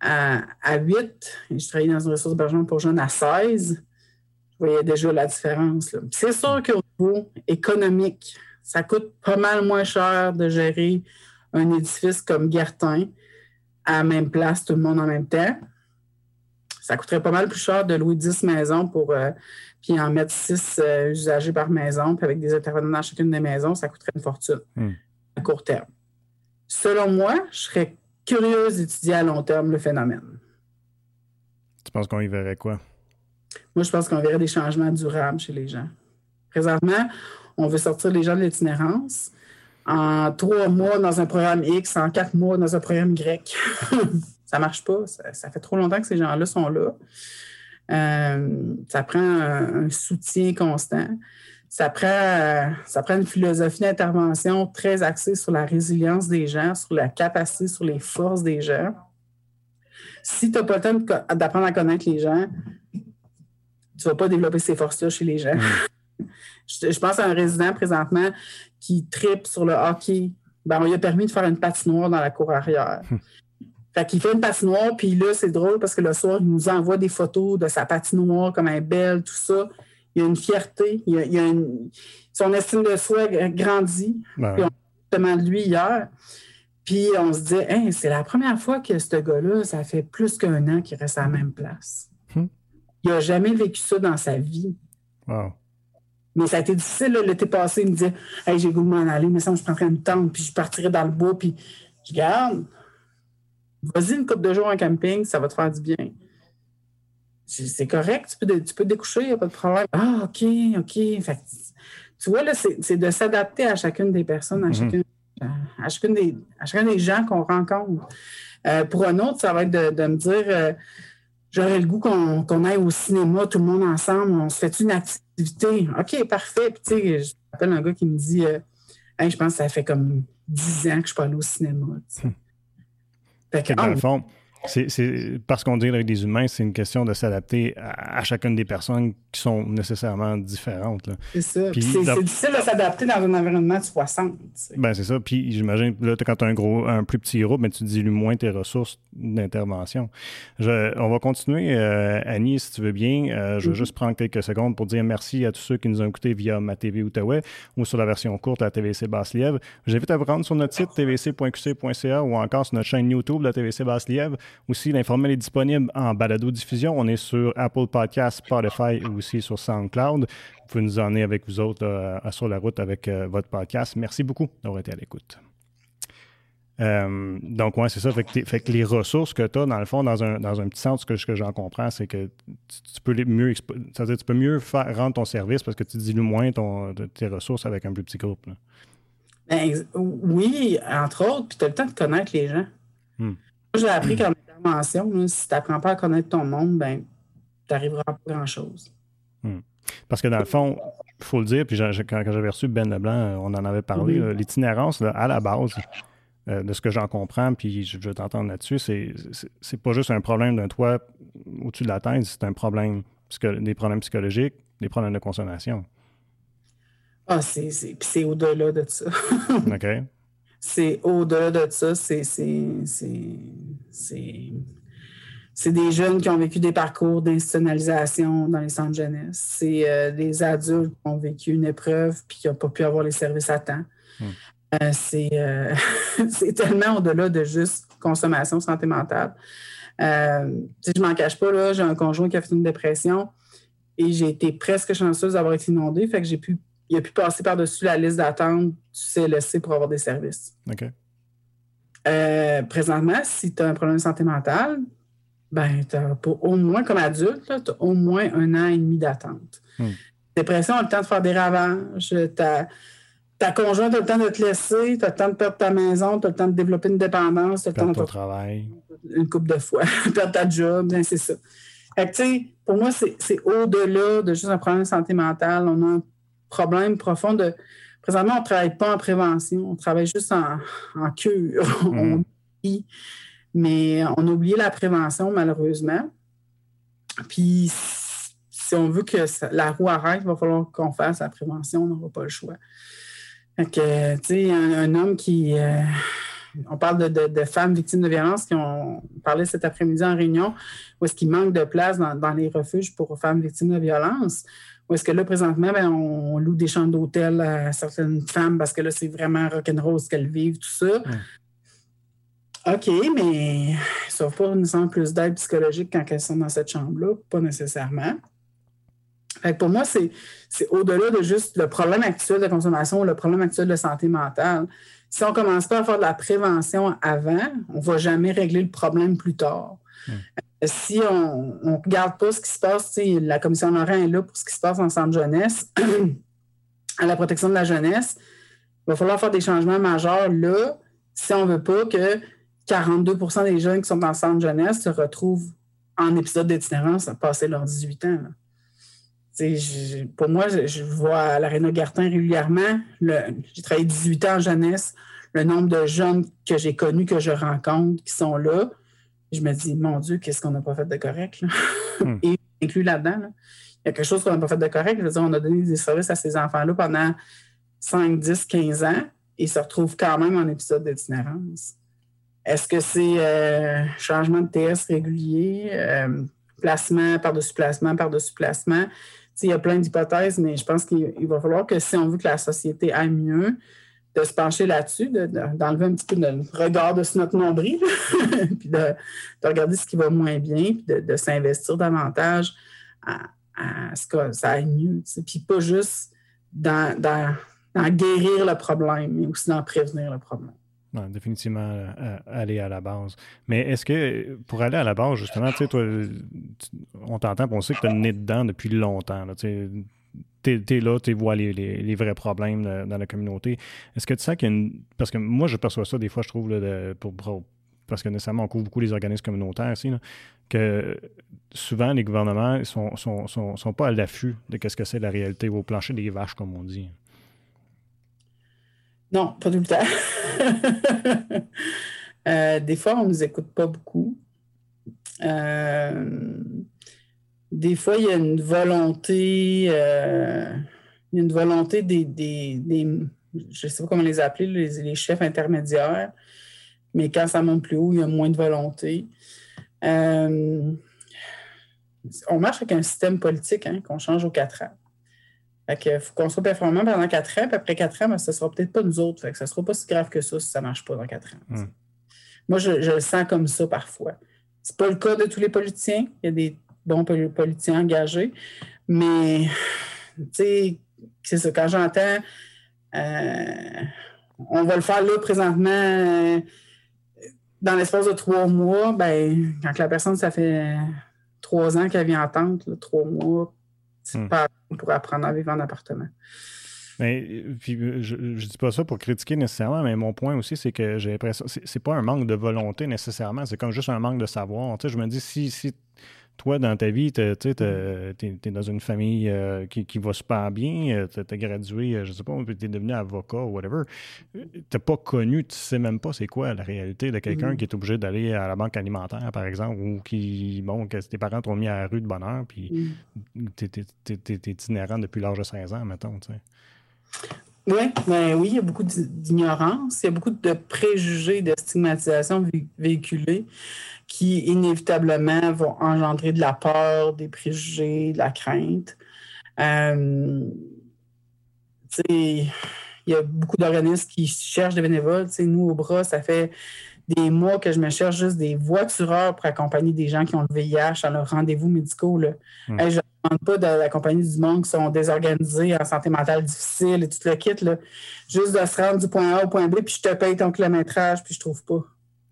à, à huit, et j'ai travaillé dans une ressource d'hébergement pour jeunes à seize. Je voyais déjà la différence. Là. C'est sûr qu'au niveau économique, ça coûte pas mal moins cher de gérer un édifice comme Gartin à la même place, tout le monde en même temps. ça coûterait pas mal plus cher de louer dix maisons pour euh, puis en mettre six euh, usagers par maison, puis avec des intervenants dans chacune des maisons, ça coûterait une fortune mmh. à court terme. Selon moi, je serais curieuse d'étudier à long terme le phénomène. Tu penses qu'on y verrait quoi? Moi, je pense qu'on verrait des changements durables chez les gens. Présentement, on veut sortir les gens de l'itinérance en trois mois dans un programme X, en quatre mois dans un programme Y. Ça ne marche pas. Ça, ça fait trop longtemps que ces gens-là sont là. Euh, ça prend un, un soutien constant. Ça prend, euh, ça prend une philosophie d'intervention très axée sur la résilience des gens, sur la capacité, sur les forces des gens. Si tu n'as pas le temps de, d'apprendre à connaître les gens, tu ne vas pas développer ces forces-là chez les gens. Je, je pense à un résident présentement qui tripe sur le hockey. Ben, on lui a permis de faire une patinoire dans la cour arrière. Fait qu'il fait une patinoire, puis là, c'est drôle parce que le soir, il nous envoie des photos de sa patinoire, comme elle est belle, tout ça. Il y a une fierté, il y a, il y a une... son estime de soi grandit. Ben. Puis on demande lui hier. Puis on se dit, hey, c'est la première fois que ce gars-là, ça fait plus qu'un an qu'il reste à la même place. Hmm. Il n'a jamais vécu ça dans sa vie. Wow. Mais ça a été difficile, là, l'été passé, il me disait, hey, j'ai goût de m'en aller, mais ça, je prendrais une tente, puis je partirais dans le bois, puis je garde. Vas-y une couple de jours en camping, ça va te faire du bien. C'est correct, tu peux, tu peux découcher, il n'y a pas de problème. Ah, OK, OK. Fait, tu vois, là, c'est, c'est de s'adapter à chacune des personnes, à chacune, à chacune, des, à chacune des gens qu'on rencontre. Euh, pour un autre, ça va être de, de me dire, euh, j'aurais le goût qu'on, qu'on aille au cinéma, tout le monde ensemble, on se fait une activité. OK, parfait. Puis, tu sais, je m'appelle un gars qui me dit, euh, hey, je pense que ça fait comme dix ans que je suis pas allé au cinéma. Fait que, dans le fond, c'est, c'est parce qu'on dit avec des humains, c'est une question de s'adapter à, à chacune des personnes qui sont nécessairement différentes. Là. C'est ça. Puis, c'est, dans... c'est difficile de s'adapter dans un environnement soixante. Tu sais. Ben c'est ça. Puis j'imagine, là, quand tu as un gros, un plus petit groupe, ben, tu dilues moins tes ressources d'intervention. Je, on va continuer, euh, Annie, si tu veux bien. Euh, je veux mm-hmm. juste prendre quelques secondes pour dire merci à tous ceux qui nous ont écoutés via ma T V Outaouais ou sur la version courte à T V C Basse-Lièvre. J'invite à vous rendre sur notre site t v c point q c point c a ou encore sur notre chaîne YouTube de T V C Basse-Lièvre. Aussi, l'Informel est disponible en balado-diffusion. On est sur Apple Podcasts, Spotify et aussi sur SoundCloud. Vous pouvez nous emmener avec vous autres euh, sur la route avec euh, votre podcast. Merci beaucoup d'avoir été à l'écoute. Euh, donc, oui, c'est ça. Fait que, fait que les ressources que tu as, dans le fond, dans un, dans un petit centre, ce que, ce que j'en comprends, c'est que tu, tu peux les mieux, c'est-à-dire tu peux mieux faire, rendre ton service parce que tu dilues moins ton, tes ressources avec un plus petit groupe. Là. Ben, oui, entre autres, puis tu as le temps de connaître les gens. Hmm. Moi, j'ai appris qu'en intervention, là, si tu n'apprends pas à connaître ton monde, ben, tu n'arriveras pas à grand-chose. Hmm. Parce que dans le fond, il faut le dire, puis j'ai, quand j'avais reçu Ben Leblanc, on en avait parlé, mmh. là, l'itinérance, là, à la base, euh, de ce que j'en comprends, puis je veux t'entendre là-dessus, c'est, c'est, c'est pas juste un problème d'un toit au-dessus de la tête, c'est un problème, psycho- des problèmes psychologiques, des problèmes de consommation. Ah, c'est, c'est, puis c'est au-delà de ça. OK. C'est au-delà de ça, c'est, c'est, c'est, c'est, c'est des jeunes qui ont vécu des parcours d'institutionnalisation dans les centres de jeunesse. C'est euh, des adultes qui ont vécu une épreuve puis qui n'ont pas pu avoir les services à temps. Mmh. Euh, c'est, euh, c'est tellement au-delà de juste consommation, santé mentale. Euh, je ne m'en cache pas, là, j'ai un conjoint qui a fait une dépression et j'ai été presque chanceuse d'avoir été inondée, fait que j'ai pu il a pu passer par-dessus la liste d'attente du C L S C pour avoir des services. OK. Euh, présentement, si tu as un problème de santé mentale, ben, tu as au moins, comme adulte, tu as au moins un an et demi d'attente. Hmm. Dépression, tu as le temps de faire des ravages, ta, ta conjointe a le temps de te laisser, tu as le temps de perdre ta maison, tu as le temps de développer une dépendance, tu as le temps de ton travail. Une couple de fois, perdre ta job, bien, c'est ça. Fait que, tu sais, pour moi, c'est, c'est au-delà de juste un problème de santé mentale. On a un problème profond de... Présentement, on ne travaille pas en prévention, on travaille juste en, en cure. Mmh. On oublie, mais on a oublié la prévention, malheureusement. Puis, si on veut que ça, la roue arrête, il va falloir qu'on fasse la prévention, on n'aura pas le choix. Fait que, tu sais, un, un homme qui... Euh, on parle de, de, de femmes victimes de violences qui ont parlé cet après-midi en réunion, où est-ce qu'il manque de place dans, dans les refuges pour femmes victimes de violences. Ou est-ce que là, présentement, bien, on loue des chambres d'hôtel à certaines femmes parce que là, c'est vraiment rock'n'roll ce qu'elles vivent, tout ça. Mmh. OK, mais sauf pas nous en plus d'aide psychologique quand elles sont dans cette chambre-là, pas nécessairement. Fait que pour moi, c'est, c'est au-delà de juste le problème actuel de consommation ou le problème actuel de santé mentale. Si on ne commence pas à faire de la prévention avant, on ne va jamais régler le problème plus tard. Mmh. Euh, si on ne regarde pas ce qui se passe, la Commission Morin est là pour ce qui se passe en centre jeunesse, à la protection de la jeunesse, il va falloir faire des changements majeurs là, si on ne veut pas que quarante-deux pour cent des jeunes qui sont en centre jeunesse se retrouvent en épisode d'itinérance à passer leurs dix-huit ans. Là. Je, pour moi, je, je vois à l'Arena Gartin régulièrement, le, j'ai travaillé dix-huit ans en jeunesse, le nombre de jeunes que j'ai connus, que je rencontre, qui sont là, je me dis, mon Dieu, qu'est-ce qu'on n'a pas fait de correct? Là? Mm. Et inclus là-dedans, là. Il y a quelque chose qu'on n'a pas fait de correct. Je veux dire, on a donné des services à ces enfants-là pendant cinq, dix, quinze ans et ils se retrouvent quand même en épisode d'itinérance. Est-ce que c'est euh, changement de T S régulier, euh, placement par-dessus placement, par-dessus placement? Il y a plein d'hypothèses, mais je pense qu'il va falloir que si on veut que la société aille mieux, de se pencher là-dessus, de, de, d'enlever un petit peu notre regard de notre nombril, puis de, de regarder ce qui va moins bien, puis de, de s'investir davantage à, à ce que ça aille mieux. T'sais. Puis pas juste dans, dans, dans guérir le problème, mais aussi d'en prévenir le problème. Non, définitivement euh, aller à la base. Mais est-ce que, pour aller à la base, justement, tu sais, toi, tu, on t'entend, on sait que tu as le nez dedans depuis longtemps. Tu es là, tu vois les, les, les vrais problèmes là, dans la communauté. Est-ce que tu sens qu'il y a une... Parce que moi, je perçois ça des fois, je trouve, là, de, pour, pour, parce que nécessairement, on couvre beaucoup les organismes communautaires ici, là, que souvent, les gouvernements ne sont, sont, sont, sont pas à l'affût de ce que c'est la réalité au plancher des vaches, comme on dit. Non, pas tout le temps. euh, des fois, on ne nous écoute pas beaucoup. Euh, des fois, il y a une volonté, euh, il y a une volonté des, des, des je ne sais pas comment les appeler, les, les chefs intermédiaires, mais quand ça monte plus haut, il y a moins de volonté. Euh, on marche avec un système politique hein, qu'on change aux quatre ans. Il faut qu'on soit performant pendant quatre ans, puis après quatre ans, ben, ce ne sera peut-être pas nous autres. Fait que ce ne sera pas si grave que ça si ça ne marche pas dans quatre ans. Mmh. Moi, je, je le sens comme ça parfois. C'est pas le cas de tous les politiciens. Il y a des bons politiciens engagés. Mais, tu sais, c'est ça. Quand j'entends, euh, on va le faire là présentement euh, dans l'espace de trois mois, ben quand la personne, ça fait trois ans qu'elle vient en tente, là, trois mois, c'est mmh. pas pour apprendre à vivre en appartement. Mais, puis, je ne dis pas ça pour critiquer nécessairement, mais mon point aussi, c'est que j'ai l'impression c'est, c'est pas un manque de volonté nécessairement, c'est comme juste un manque de savoir. Tu sais, je me dis, si, si toi, dans ta vie, tu es dans une famille euh, qui, qui va super bien, tu as gradué, je ne sais pas, tu es devenu avocat ou whatever, tu n'as pas connu, tu ne sais même pas c'est quoi la réalité de quelqu'un mmh. qui est obligé d'aller à la banque alimentaire, par exemple, ou qui, bon, que tes parents t'ont mis à la rue de bonne heure, puis mmh. tu es itinérant depuis l'âge de seize ans, mettons, tu sais. Oui, ben oui, il y a beaucoup d'ignorance, il y a beaucoup de préjugés, de stigmatisation véhiculée qui, inévitablement, vont engendrer de la peur, des préjugés, de la crainte. Euh, il y a beaucoup d'organismes qui cherchent des bénévoles. T'sais, nous, au Bras, ça fait des mois que je me cherche juste des voitureurs pour accompagner des gens qui ont le V I H à leurs rendez-vous médicaux. Là. Mmh. Hey, je ne demande pas d'accompagner du monde qui sont désorganisés, en santé mentale difficile et tout le kit. Là. Juste de se rendre du point A au point B, puis je te paye ton kilométrage, puis je trouve pas.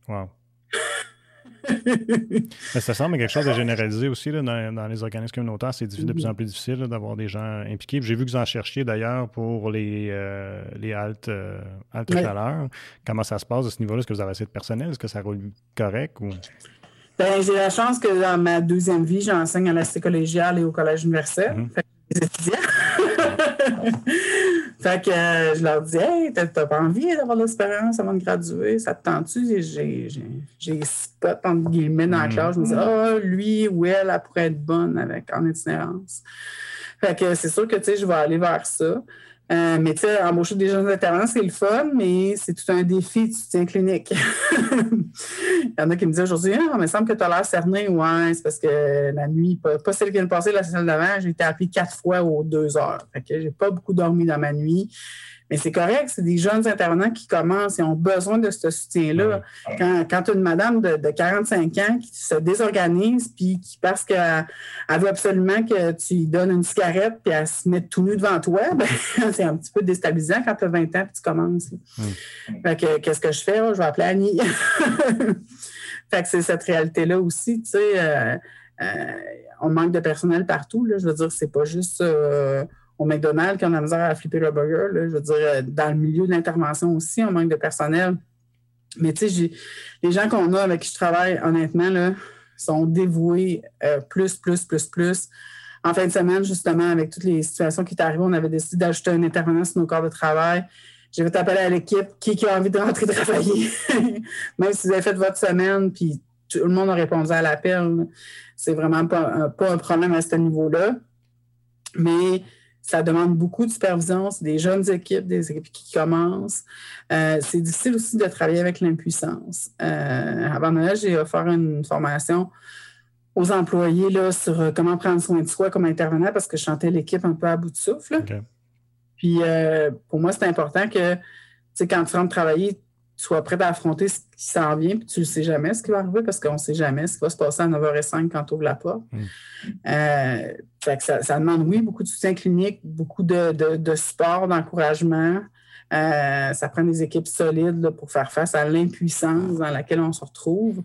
Wow. Mais ça semble quelque chose de généralisé aussi là, dans, dans les organismes communautaires. C'est de plus en plus difficile là, d'avoir des gens impliqués. Puis j'ai vu que vous en cherchiez d'ailleurs pour les, euh, les haltes euh, haltes oui. tout à l'heure. Comment ça se passe à ce niveau-là? Est-ce que vous avez assez de personnel? Est-ce que ça roule correct? Ou... Bien, j'ai la chance que dans ma deuxième vie, j'enseigne à la Cité Collégiale et au Collège universel. Mm-hmm. Fait que les étudiants. Fait que euh, je leur dis, hey, t'as, t'as pas envie d'avoir l'expérience avant de graduer, ça te tente-tu? J'ai, j'ai, j'ai spot, entre guillemets, dans la classe. Je me dis, ah, oh, lui ou elle, elle pourrait être bonne avec, en itinérance. Fait que c'est sûr que, tu sais, je vais aller vers ça. Euh, mais, tu sais, embaucher des jeunes internes, c'est le fun, mais c'est tout un défi du soutien clinique. Il y en a qui me disent aujourd'hui, ah, il me semble que tu as l'air cerné. Ouais, c'est parce que la nuit, pas, pas celle qui vient de passer, la semaine d'avant, j'ai été appelée quatre fois aux deux heures. Fait que j'ai pas beaucoup dormi dans ma nuit. Mais c'est correct, c'est des jeunes intervenants qui commencent et ont besoin de ce soutien-là. Quand, quand une madame de, de quarante-cinq ans qui se désorganise, puis qui, parce qu'elle veut absolument que tu lui donnes une cigarette, puis elle se met tout nue devant toi, ben, c'est un petit peu déstabilisant quand tu as vingt ans et tu commences. Mm. Fait que, qu'est-ce que je fais? Oh, je vais appeler Annie. Fait que c'est cette réalité-là aussi, tu sais. Euh, euh, on manque de personnel partout, là. Je veux dire, c'est pas juste... Euh, au McDonald's, qu'on a misère à flipper le burger, là, je veux dire, dans le milieu de l'intervention aussi, on manque de personnel. Mais tu sais, les gens qu'on a avec qui je travaille, honnêtement, là, sont dévoués euh, plus, plus, plus, plus. En fin de semaine, justement, avec toutes les situations qui étaient arrivées, on avait décidé d'ajouter un intervenant sur nos corps de travail. Je vais t'appeler à l'équipe, qui, qui a envie de rentrer travailler? Même si vous avez fait votre semaine, puis tout le monde a répondu à l'appel. C'est vraiment pas, pas un problème à ce niveau-là. Mais... ça demande beaucoup de supervision. C'est des jeunes équipes, des équipes qui commencent. Euh, c'est difficile aussi de travailler avec l'impuissance. Euh, avant Noël, j'ai offert une formation aux employés là, sur comment prendre soin de soi comme intervenant parce que je sentais l'équipe un peu à bout de souffle. Okay. Puis euh, pour moi, c'est important que quand tu rentres travailler, tu sois prêt à affronter ce qui s'en vient puis tu ne sais jamais ce qui va arriver parce qu'on ne sait jamais ce qui va se passer à neuf heures cinq quand tu ouvres la porte. Mmh. Euh, fait que ça, ça demande, oui, beaucoup de soutien clinique, beaucoup de, de, de support, d'encouragement. Euh, ça prend des équipes solides là, pour faire face à l'impuissance dans laquelle on se retrouve.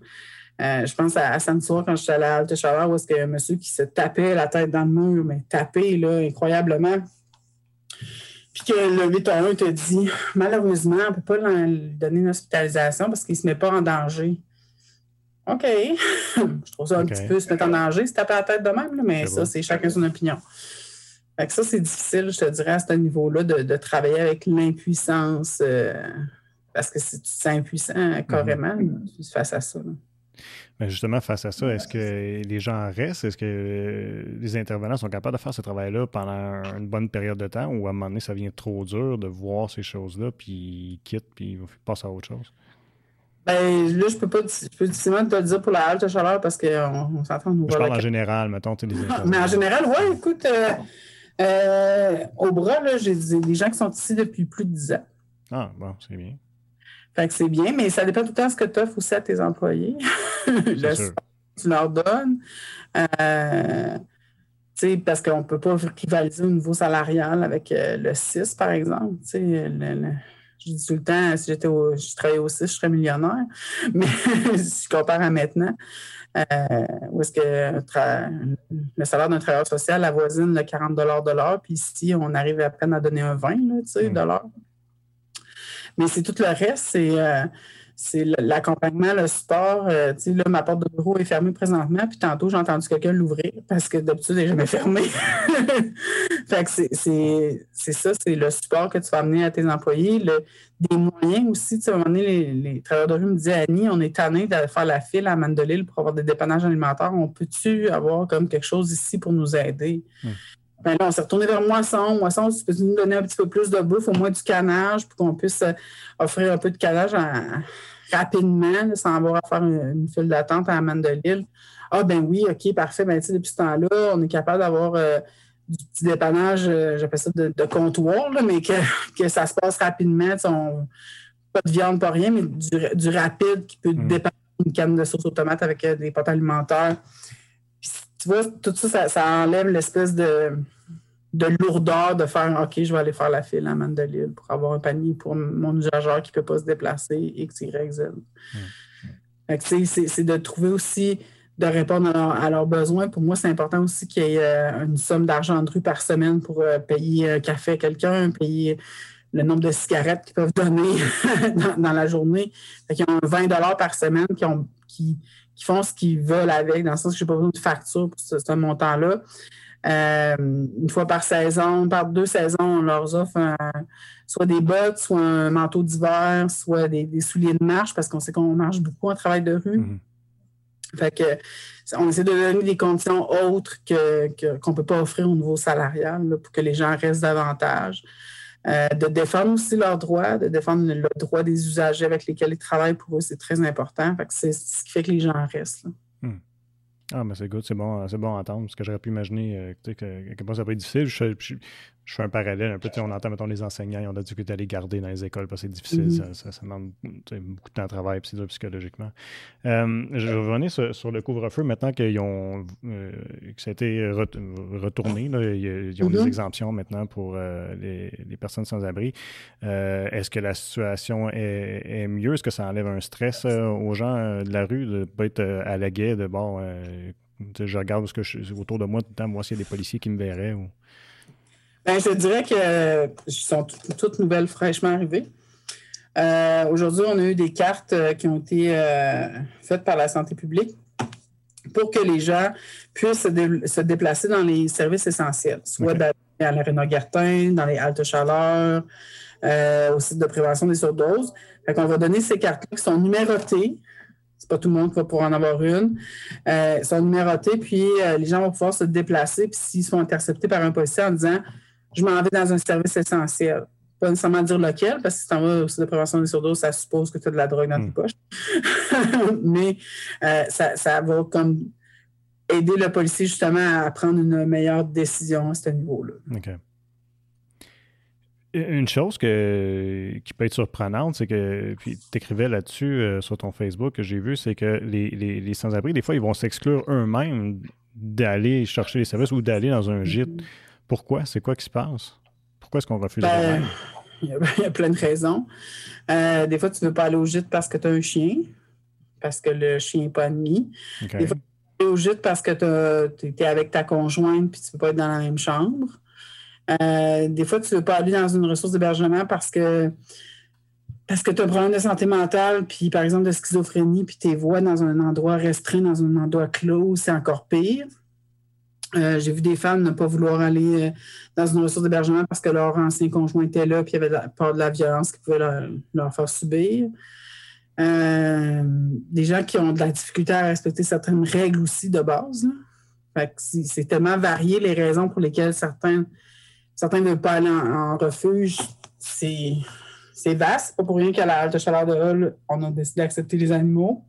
Euh, je pense à, à Sainte-Soire, quand j'étais à la Halte-Chaleur, où est-ce qu'il y a un monsieur qui se tapait la tête dans le mur, mais tapé là, incroyablement. Puis que le huit un un te dit, malheureusement, on ne peut pas lui donner une hospitalisation parce qu'il ne se met pas en danger. OK. Je trouve ça un okay. petit peu se mettre en danger, se taper la tête de même, là, mais c'est ça, beau. C'est chacun son opinion. Fait que ça, c'est difficile, je te dirais, à ce niveau-là, de, de travailler avec l'impuissance. Euh, parce que si tu te sens impuissant carrément, mm-hmm. face à ça. Là. Mais justement, face à ça, est-ce que les gens restent? Est-ce que les intervenants sont capables de faire ce travail-là pendant une bonne période de temps ou à un moment donné, ça devient trop dur de voir ces choses-là, puis ils quittent, puis ils passent à autre chose? Bien, là, je peux pas je peux difficilement te le dire pour la halte chaleur parce qu'on on s'entend... On je parle en général, mettons. Les mais en général, oui, écoute, euh, euh, au bras, là, j'ai des gens qui sont ici depuis plus de dix ans. Ah, bon, c'est bien. Fait que c'est bien, mais ça dépend tout le temps de ce que tu offres aussi à tes employés. Le support que tu leur donnes. Euh, tu sais, parce qu'on ne peut pas rivaliser au niveau salarial avec euh, le C I S, par exemple. Tu sais, le, le, je dis tout le temps, si j'étais au, je travaillais au C I S, je serais millionnaire. Mais si je compare à maintenant, euh, où est-ce que tra- le salaire d'un travailleur social avoisine le quarante dollars de l'heure, puis ici, on arrive à peine à donner un vingt, là, tu sais, mm. de l'heure. Mais c'est tout le reste, c'est, euh, c'est l'accompagnement, le support. Euh, tu sais, là, ma porte de bureau est fermée présentement, puis tantôt, j'ai entendu quelqu'un l'ouvrir parce que d'habitude, elle n'est jamais fermée. Fait que c'est, c'est, c'est ça, c'est le support que tu vas amener à tes employés. Le, des moyens aussi. Tu sais, à un moment donné, les, les travailleurs de rue me disaient « Annie, on est tannés de faire la file à Manne de l'Île pour avoir des dépannages alimentaires. On peut-tu avoir comme quelque chose ici pour nous aider? Mmh. » Ben là, on s'est retourné vers Moisson. Moisson, tu peux nous donner un petit peu plus de bouffe, au moins du canage, pour qu'on puisse offrir un peu de canage à, rapidement, là, sans avoir à faire une, une file d'attente à la Manne de l'Île. Ah, ben oui, OK, parfait. Ben, tu sais, depuis ce temps-là, on est capable d'avoir euh, du petit dépannage, euh, j'appelle ça de, de comptoir, là, mais que, que ça se passe rapidement. On, pas de viande, pas rien, mais du, du rapide qui peut mmh. dépanner une canne de sauce aux tomates avec euh, des pâtes alimentaires. Tu vois, tout ça, ça, ça enlève l'espèce de, de lourdeur de faire « OK, je vais aller faire la file à Manne de l'Île pour avoir un panier pour mon usageur qui ne peut pas se déplacer, X, Y, Z. Mmh. » Fait que, tu sais, c'est, c'est de trouver aussi, de répondre à, leur, à leurs besoins. Pour moi, c'est important aussi qu'il y ait euh, une somme d'argent de rue par semaine pour euh, payer un café à quelqu'un, payer le nombre de cigarettes qu'ils peuvent donner dans, dans la journée. Fait qu'ils ont vingt dollars par semaine qui ont... Qui, qui font ce qu'ils veulent avec, dans le sens que je n'ai pas besoin de facture pour ce, ce montant-là. Euh, une fois par saison, par deux saisons, on leur offre un, soit des bottes, soit un manteau d'hiver, soit des, des souliers de marche, parce qu'on sait qu'on marche beaucoup en travail de rue. Mm-hmm. Fait que, on essaie de donner des conditions autres que, que, qu'on ne peut pas offrir au niveau salarial là, pour que les gens restent davantage. Euh, de défendre aussi leurs droits, de défendre le, le droit des usagers avec lesquels ils travaillent, pour eux, c'est très important. Fait que c'est ce qui fait que les gens restent. Là. Hmm. Ah, mais c'est good, c'est bon, c'est bon à entendre, parce que j'aurais pu imaginer euh, que, que, que ça peut être difficile. Je, je, je fais un parallèle un peu, on entend, mettons, les enseignants, ils ont de la difficulté à les garder dans les écoles parce que c'est difficile, mm-hmm. ça, ça, ça demande beaucoup de temps de travail, puis c'est dur psychologiquement. Euh, je revenais sur, sur le couvre-feu, maintenant qu'ils ont, euh, que ça a été re- retourné, là, ils, ils ont mm-hmm. des exemptions maintenant pour euh, les, les personnes sans-abri. Euh, est-ce que la situation est, est mieux? Est-ce que ça enlève un stress euh, aux gens euh, de la rue, de ne pas être euh, à la guet, de bon, euh, je regarde ce que je, autour de moi tout le temps, moi, s'il y a des policiers qui me verraient ou... Bien, je dirais que euh, sont toutes, toutes nouvelles fraîchement arrivées. Euh, aujourd'hui, on a eu des cartes euh, qui ont été euh, faites par la santé publique pour que les gens puissent se, dé- se déplacer dans les services essentiels, soit okay. dans, à l'Arena Gartin, dans les haltes chaleur, euh, au site de prévention des surdoses. Fait qu'on va donner ces cartes-là qui sont numérotées. C'est pas tout le monde qui va pouvoir en avoir une. Euh, ils sont numérotés, puis euh, les gens vont pouvoir se déplacer. Puis s'ils sont interceptés par un policier en disant « je m'en vais dans un service essentiel », pas nécessairement dire lequel, parce que si tu en vas aussi de prévention des surdoses, ça suppose que tu as de la drogue dans tes mmh. poches. Mais euh, ça, ça va comme aider le policier justement à prendre une meilleure décision à ce niveau-là. OK. Une chose que, qui peut être surprenante, c'est que, puis tu écrivais là-dessus euh, sur ton Facebook, que j'ai vu, c'est que les, les, les sans-abri, des fois, ils vont s'exclure eux-mêmes d'aller chercher les services ou d'aller dans un gîte. Pourquoi? C'est quoi qui se passe? Pourquoi est-ce qu'on refuse ben, eux-mêmes? Il y a plein de raisons. Euh, des fois, tu ne veux pas aller au gîte parce que tu as un chien, parce que le chien n'est pas admis. Okay. Des fois, tu veux aller au gîte parce que tu es avec ta conjointe puis tu ne peux pas être dans la même chambre. Euh, des fois, tu ne veux pas aller dans une ressource d'hébergement parce que, parce que tu as un problème de santé mentale, puis par exemple de schizophrénie, puis tes voix dans un endroit restreint, dans un endroit clos, c'est encore pire. Euh, j'ai vu des femmes ne pas vouloir aller dans une ressource d'hébergement parce que leur ancien conjoint était là, puis il y avait de la, peur de la violence qu'ils pouvaient leur, leur faire subir. Euh, des gens qui ont de la difficulté à respecter certaines règles aussi de base. Là. Fait que c'est, c'est tellement varié les raisons pour lesquelles certains. Certains ne veulent pas aller en, en refuge. C'est, c'est vaste. C'est pas pour rien qu'à la halte de chaleur de Hull, on a décidé d'accepter les animaux.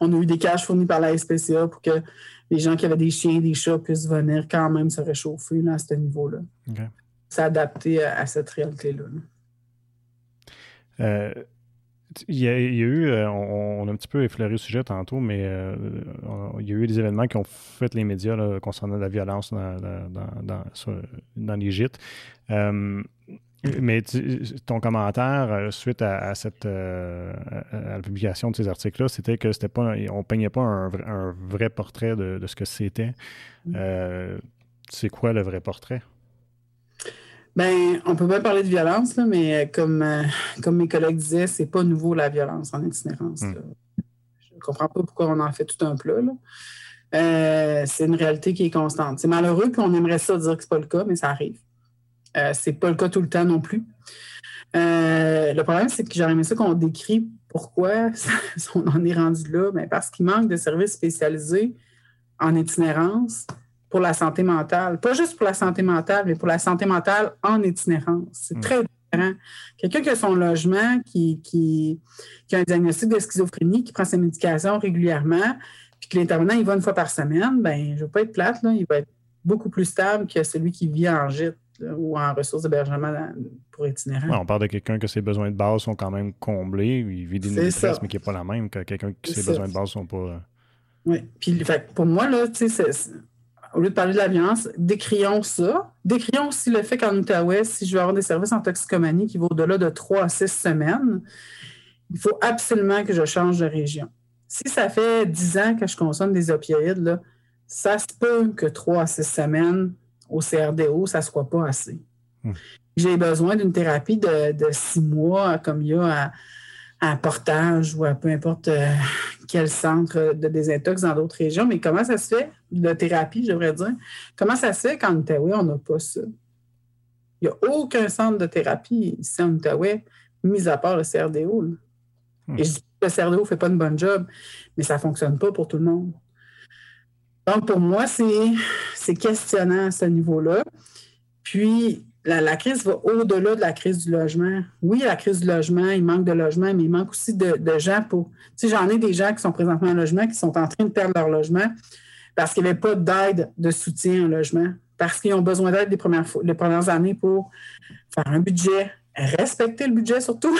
On a eu des cages fournies par la S P C A pour que les gens qui avaient des chiens, des chats puissent venir quand même se réchauffer là, à ce niveau-là. Okay. S'adapter à, à cette réalité-là. Euh... Il y, a, il y a eu, on, on a un petit peu effleuré le sujet tantôt, mais euh, on, il y a eu des événements qui ont fait les médias là, concernant la violence dans, dans, dans, sur, dans les gîtes. Euh, mais tu, ton commentaire suite à, à cette euh, à la publication de ces articles-là, c'était que c'était pas, on peignait pas un, un vrai portrait de, de ce que c'était. Euh, c'est quoi le vrai portrait? Bien, on peut pas parler de violence, là, mais comme, euh, comme mes collègues disaient, c'est pas nouveau la violence en itinérance. Mmh. Je ne comprends pas pourquoi on en fait tout un plat. Là. Euh, c'est une réalité qui est constante. C'est malheureux, puis on aimerait ça dire que c'est pas le cas, mais ça arrive. Euh, c'est pas le cas tout le temps non plus. Euh, le problème, c'est que j'aurais aimé ça qu'on décrit pourquoi on en est rendu là. Bien, parce qu'il manque de services spécialisés en itinérance pour la santé mentale. Pas juste pour la santé mentale, mais pour la santé mentale en itinérance. C'est mmh. très différent. Quelqu'un qui a son logement, qui, qui, qui a un diagnostic de schizophrénie, qui prend ses médications régulièrement, puis que l'intervenant, il va une fois par semaine, bien, je ne veux pas être plate, là, il va être beaucoup plus stable que celui qui vit en gîte là, ou en ressources d'hébergement pour itinérants. Ouais, on parle de quelqu'un que ses besoins de base sont quand même comblés, il vit des détresses, mais qui n'est pas la même que quelqu'un que ses c'est besoins ça. de base sont pas... Oui, puis fait, pour moi, là, tu sais, c'est... c'est... au lieu de parler de la violence, décrions ça. Décrions aussi le fait qu'en Outaouais, si je veux avoir des services en toxicomanie qui vont au-delà de trois à six semaines, il faut absolument que je change de région. Si ça fait dix ans que je consomme des opioïdes, là, ça se peut que trois à six semaines au C R D O, ça ne soit pas assez. Mmh. J'ai besoin d'une thérapie de, de six mois, comme il y a à, à Portage ou à peu importe... Euh, quel centre de désintox dans d'autres régions, mais comment ça se fait, de thérapie, je devrais dire, comment ça se fait qu'en Outaouais, on n'a pas ça? Il n'y a aucun centre de thérapie ici en Outaouais, mis à part le C R D O. Mmh. Et je dis que le C R D O ne fait pas une bonne job, mais ça ne fonctionne pas pour tout le monde. Donc, pour moi, c'est, c'est questionnant à ce niveau-là. Puis, la, la crise va au-delà de la crise du logement. Oui, la crise du logement, il manque de logement, mais il manque aussi de, de gens pour... Tu sais, j'en ai des gens qui sont présentement en logement, qui sont en train de perdre leur logement parce qu'il n'y avait pas d'aide de soutien au logement. parce qu'ils ont besoin d'aide les premières, fois, les premières années pour faire un budget, respecter le budget surtout,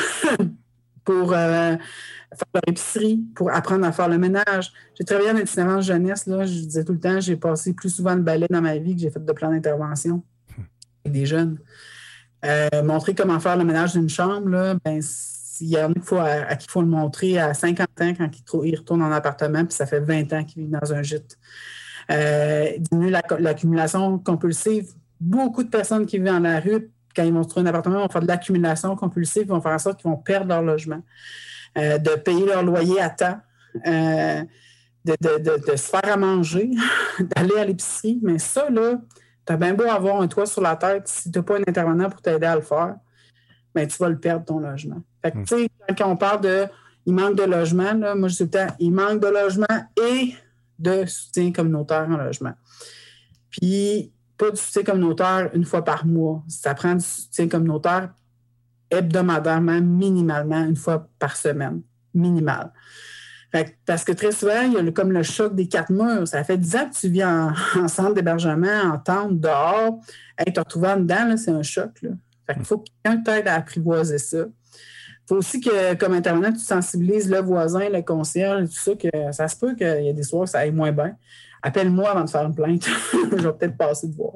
pour euh, faire leur épicerie, pour apprendre à faire le ménage. J'ai travaillé en itinérance jeunesse, là, je disais tout le temps, j'ai passé plus souvent le balai dans ma vie que j'ai fait de plan d'intervention avec des jeunes. Euh, montrer comment faire le ménage d'une chambre, là, ben, il y en a qui faut, à, à qui il faut le montrer à cinquante ans quand ils, ils retournent en appartement, puis ça fait vingt ans qu'ils vivent dans un gîte. Euh, diminuer la, l'accumulation compulsive. Beaucoup de personnes qui vivent dans la rue, quand ils vont se trouver un appartement, vont faire de l'accumulation compulsive, ils vont faire en sorte qu'ils vont perdre leur logement, euh, de payer leur loyer à temps, euh, de, de, de, de se faire à manger, d'aller à l'épicerie. Mais ça, là, t'as bien beau avoir un toit sur la tête, si t'as pas un intervenant pour t'aider à le faire, bien, tu vas le perdre, ton logement. Fait que, tu sais, quand on parle de « il manque de logement », là, moi, je dis tout le temps « il manque de logement et de soutien communautaire en logement ». Puis, pas du soutien communautaire une fois par mois. Ça prend du soutien communautaire hebdomadairement, minimalement, une fois par semaine. Minimal. Fait que, parce que très souvent, il y a le, comme le choc des quatre murs. Ça fait dix ans que tu vis en, en centre d'hébergement, en tente, dehors. Hey, te retrouver en dedans, là, c'est un choc, là. Fait qu'il faut que quelqu'un t'aide à apprivoiser ça. Il faut aussi que, comme intervenant, tu sensibilises le voisin, le concierge, tout ça, que ça se peut qu'il y a des soirs que ça aille moins bien. Appelle-moi avant de faire une plainte. Je vais peut-être passer de voir.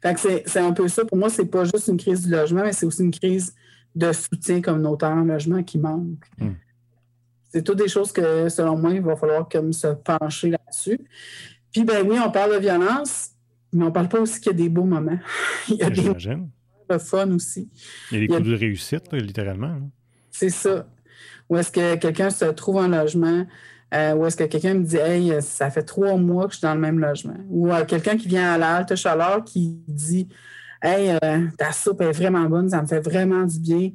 Fait que c'est, c'est un peu ça. Pour moi, c'est pas juste une crise du logement, mais c'est aussi une crise de soutien communautaire en logement qui manque. Mmh. C'est toutes des choses que, selon moi, il va falloir comme se pencher là-dessus. Puis, ben oui, on parle de violence, mais on ne parle pas aussi qu'il y a des beaux moments. Il y a des moments de fun aussi. Il y a des coups de réussite, là, littéralement. C'est ça. Où est-ce que quelqu'un se trouve en logement? Euh, où est-ce que quelqu'un me dit « Hey, ça fait trois mois que je suis dans le même logement. » Ou euh, quelqu'un qui vient à l'halte chaleur qui dit « Hey, euh, ta soupe est vraiment bonne, ça me fait vraiment du bien.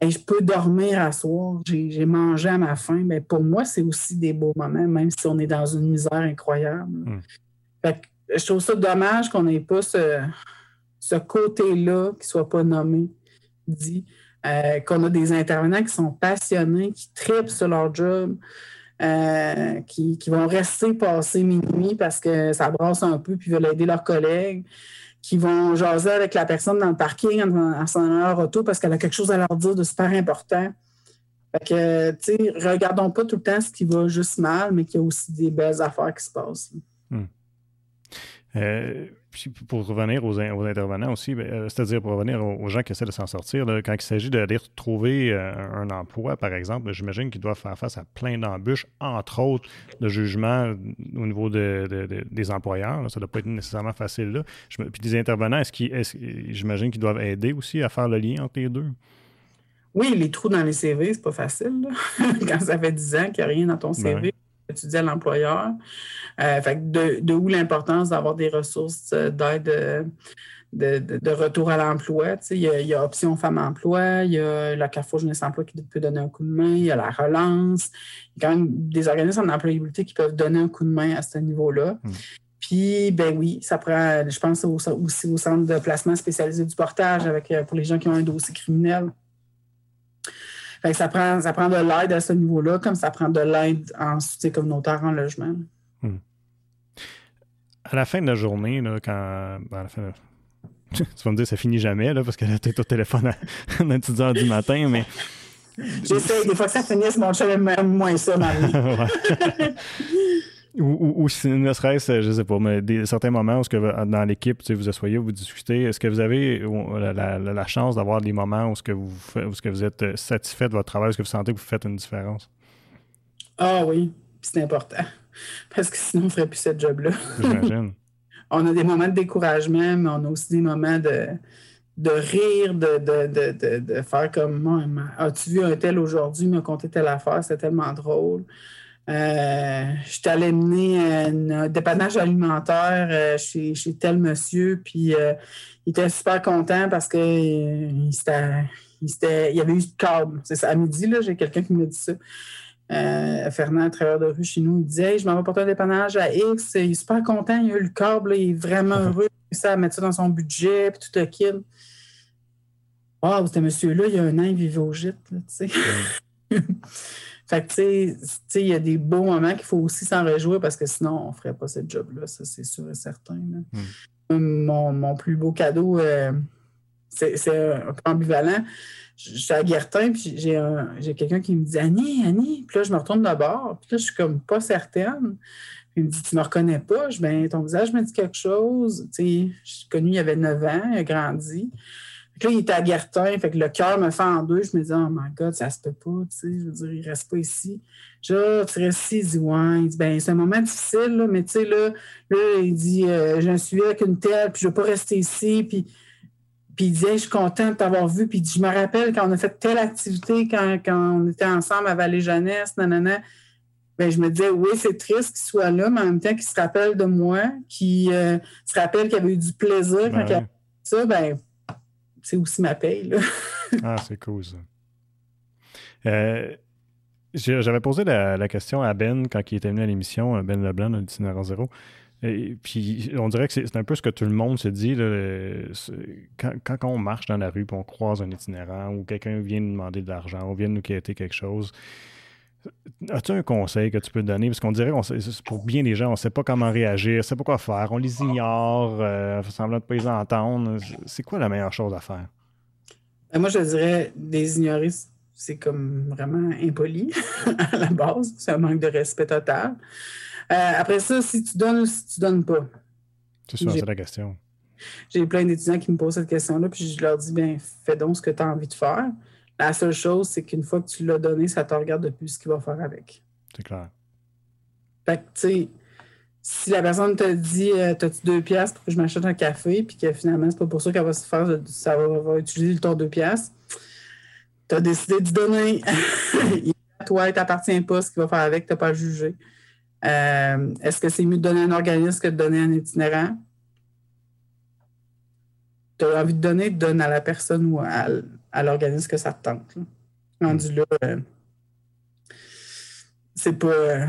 Hey, je peux dormir à soir, j'ai, j'ai mangé à ma faim. » Ben, pour moi, c'est aussi des beaux moments, même si on est dans une misère incroyable. Mm. Fait que je trouve ça dommage qu'on n'ait pas ce, ce côté-là qui ne soit pas nommé, dit, euh, qu'on a des intervenants qui sont passionnés, qui trippent sur leur job, euh, qui, qui vont rester passer minuit parce que ça brasse un peu puis veulent aider leurs collègues, qui vont jaser avec la personne dans le parking en, en s'en allant à leur auto parce qu'elle a quelque chose à leur dire de super important. Fait que, tu sais, regardons pas tout le temps ce qui va juste mal, mais qu'il y a aussi des belles affaires qui se passent. Mmh. Euh, puis pour revenir aux, in- aux intervenants aussi, euh, c'est-à-dire pour revenir aux, aux gens qui essaient de s'en sortir, là, quand il s'agit d'aller retrouver euh, un emploi, par exemple, là, j'imagine qu'ils doivent faire face à plein d'embûches, entre autres le jugement au niveau de, de, de, des employeurs. Là, ça ne doit pas être nécessairement facile. Là. Je, puis les intervenants, est-ce qu'ils, est-ce, j'imagine qu'ils doivent aider aussi à faire le lien entre les deux? Oui, les trous dans les C V, c'est pas facile. Quand ça fait dix ans qu'il n'y a rien dans ton C V. Ben. Tu dis à l'employeur. Euh, fait que de, de où l'importance d'avoir des ressources d'aide de, de, de retour à l'emploi. Tu sais, il y a, il y a Option femme Emploi, il y a la Carrefour Jeunesse Emploi qui peut donner un coup de main, il y a la Relance. Il y a quand même des organismes en employabilité qui peuvent donner un coup de main à ce niveau-là. Mmh. Puis, ben oui, ça prend, je pense au, aussi au centre de placement spécialisé du Portage avec, pour les gens qui ont un dossier criminel. Fait que ça prend, ça prend de l'aide à ce niveau-là, comme ça prend de l'aide en soutien communautaire en logement. Hum. À la fin de la journée, là, quand. Ben à la fin de... tu vas me dire ça finit jamais, là, parce que là, t'es au téléphone à dix heures du matin, mais. J'essaie, des fois que ça finisse, mon chat aime moins ça, ma vie. Ou, ou, ou si ne serait-ce, je ne sais pas, mais des, certains moments où ce que dans l'équipe, tu sais, vous asseyez, vous discutez, est-ce que vous avez la, la, la chance d'avoir des moments où ce que vous, où ce que vous êtes satisfait de votre travail, est-ce que vous sentez que vous faites une différence? Ah oui, c'est important. Parce que sinon, on ne ferait plus ce job-là. J'imagine. On a des moments de découragement, mais on a aussi des moments de, de rire, de, de, de, de, de faire comme « As-tu vu un tel aujourd'hui me conter telle affaire? C'est tellement drôle. » Euh, je suis allée mener un dépannage alimentaire euh, chez, chez tel monsieur, puis euh, il était super content parce que euh, il, s'était, il, s'était, il avait eu de câble. C'est ça, à midi, là, j'ai quelqu'un qui m'a dit ça. Euh, Fernand, travailleur de rue chez nous, il disait hey, « Je m'en vais porter un dépannage à X, il est super content, il a eu le câble, là, il est vraiment mm-hmm. heureux, il a réussi à mettre ça dans son budget, puis tout le kid. Wow, ce monsieur-là, il y a un an, il vivait au gîte, tu sais. » Fait que, tu sais, il y a des beaux moments qu'il faut aussi s'en réjouir parce que sinon, on ne ferait pas ce job-là, ça, c'est sûr et certain. Là. Mm. Mon, mon plus beau cadeau, euh, c'est, c'est un peu ambivalent. Je suis à Gartin, puis j'ai, un, j'ai quelqu'un qui me dit « Annie, Annie! » Puis là, je me retourne de bord, puis là, je suis comme pas certaine. Puis il me dit « Tu ne me reconnais pas? » Je dis « Ben, ton visage me dit quelque chose. » Tu sais, je suis connue, il avait neuf ans, il a grandi. Puis là, il était à Gartin, fait que le cœur me fait en deux. Je me dis « Oh my God, ça se peut pas, tu sais, je veux dire, il reste pas ici. » Je dis « Tu restes ici? » Il dit « Ouais. » Il dit « Ben, c'est un moment difficile, là, mais tu sais, là, là, il dit euh, « J'en suis avec une telle, puis je veux pas rester ici, puis... » Puis il disait, je suis content de t'avoir vu. Puis il dit, je me rappelle quand on a fait telle activité, quand, quand on était ensemble à Vallée Jeunesse, nanana. Bien, je me disais, oui, c'est triste qu'il soit là, mais en même temps qu'il se rappelle de moi, qu'il euh, se rappelle qu'il avait eu du plaisir. Quand ben il a fait ça, ben, c'est aussi ma paye, là. Ah, c'est cool, ça. Euh, j'avais posé la, la question à Ben quand il était venu à l'émission, Ben Leblanc, dans l'itinéraire zéro. Et puis, on dirait que c'est, c'est un peu ce que tout le monde se dit. Là, quand, quand on marche dans la rue et on croise un itinérant ou quelqu'un vient nous demander de l'argent ou vient nous quêter quelque chose, as-tu un conseil que tu peux donner? Parce qu'on dirait que pour bien des gens, on ne sait pas comment réagir, on ne sait pas quoi faire, on les ignore, euh, semblant de ne pas les entendre. C'est quoi la meilleure chose à faire? Moi, je dirais les ignorer, c'est comme vraiment impoli à la base. C'est un manque de respect total. Euh, après ça, si tu donnes ou si tu donnes pas. C'est ça, c'est la question. J'ai plein d'étudiants qui me posent cette question-là, puis je leur dis, bien, fais donc ce que tu as envie de faire. La seule chose, c'est qu'une fois que tu l'as donné, ça te regarde depuis ce qu'il va faire avec. C'est clair. Fait que, tu sais, si la personne te dit, euh, t'as-tu deux piastres pour que je m'achète un café, puis que finalement, c'est pas pour ça qu'elle va se faire, ça va, va utiliser ton deux piastres, t'as décidé de donner. Toi, il t'appartient pas, ce qu'il va faire avec, t'as pas à juger. Euh, est-ce que c'est mieux de donner à un organisme que de donner à un itinérant? Tu as envie de donner, donne à la personne ou à, à l'organisme que ça te tente. Rendu là, euh, c'est pas, euh,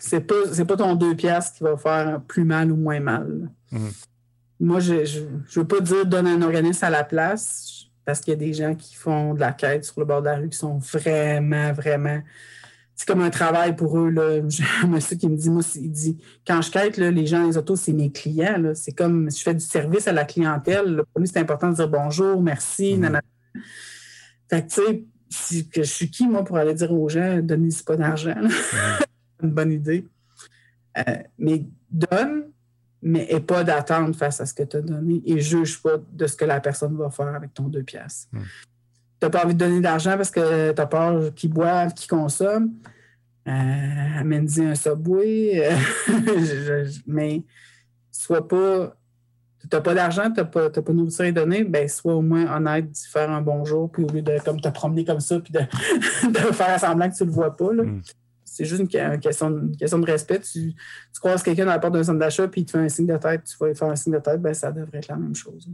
c'est pas, c'est pas ton deux piastres qui va faire plus mal ou moins mal. Mmh. Moi, je, je, je veux pas dire donne à un organisme à la place, parce qu'il y a des gens qui font de la quête sur le bord de la rue qui sont vraiment, vraiment... C'est comme un travail pour eux. Là. J'ai un monsieur qui me dit, moi, il dit, quand je quête, là, les gens, les autos, c'est mes clients. Là. C'est comme si je fais du service à la clientèle. Là. Pour lui, c'est important de dire bonjour, merci, mmh. nanana. Fait que, tu sais, si, je suis qui, moi, pour aller dire aux gens, donnez-y pas d'argent. Mmh. C'est une bonne idée. Euh, mais donne, mais n'aie pas d'attente face à ce que tu as donné et juge pas de ce que la personne va faire avec ton deux piastres. Mmh. Tu n'as pas envie de donner de l'argent parce que tu as peur qu'ils boivent, qu'ils consomment. Euh, Amène-y un Subway. Euh, je, je, mais soit pas... Tu n'as pas d'argent, tu n'as pas, pas de nourriture à donner, ben sois au moins honnête d'y faire un bonjour puis au lieu de comme, te promener comme ça puis de, de faire semblant que tu ne le vois pas. Là. Mm. C'est juste une, une, question, une question de respect. Tu, tu croises quelqu'un dans la porte d'un centre d'achat puis il te fait un signe de tête, tu vas lui faire un signe de tête, ben ça devrait être la même chose.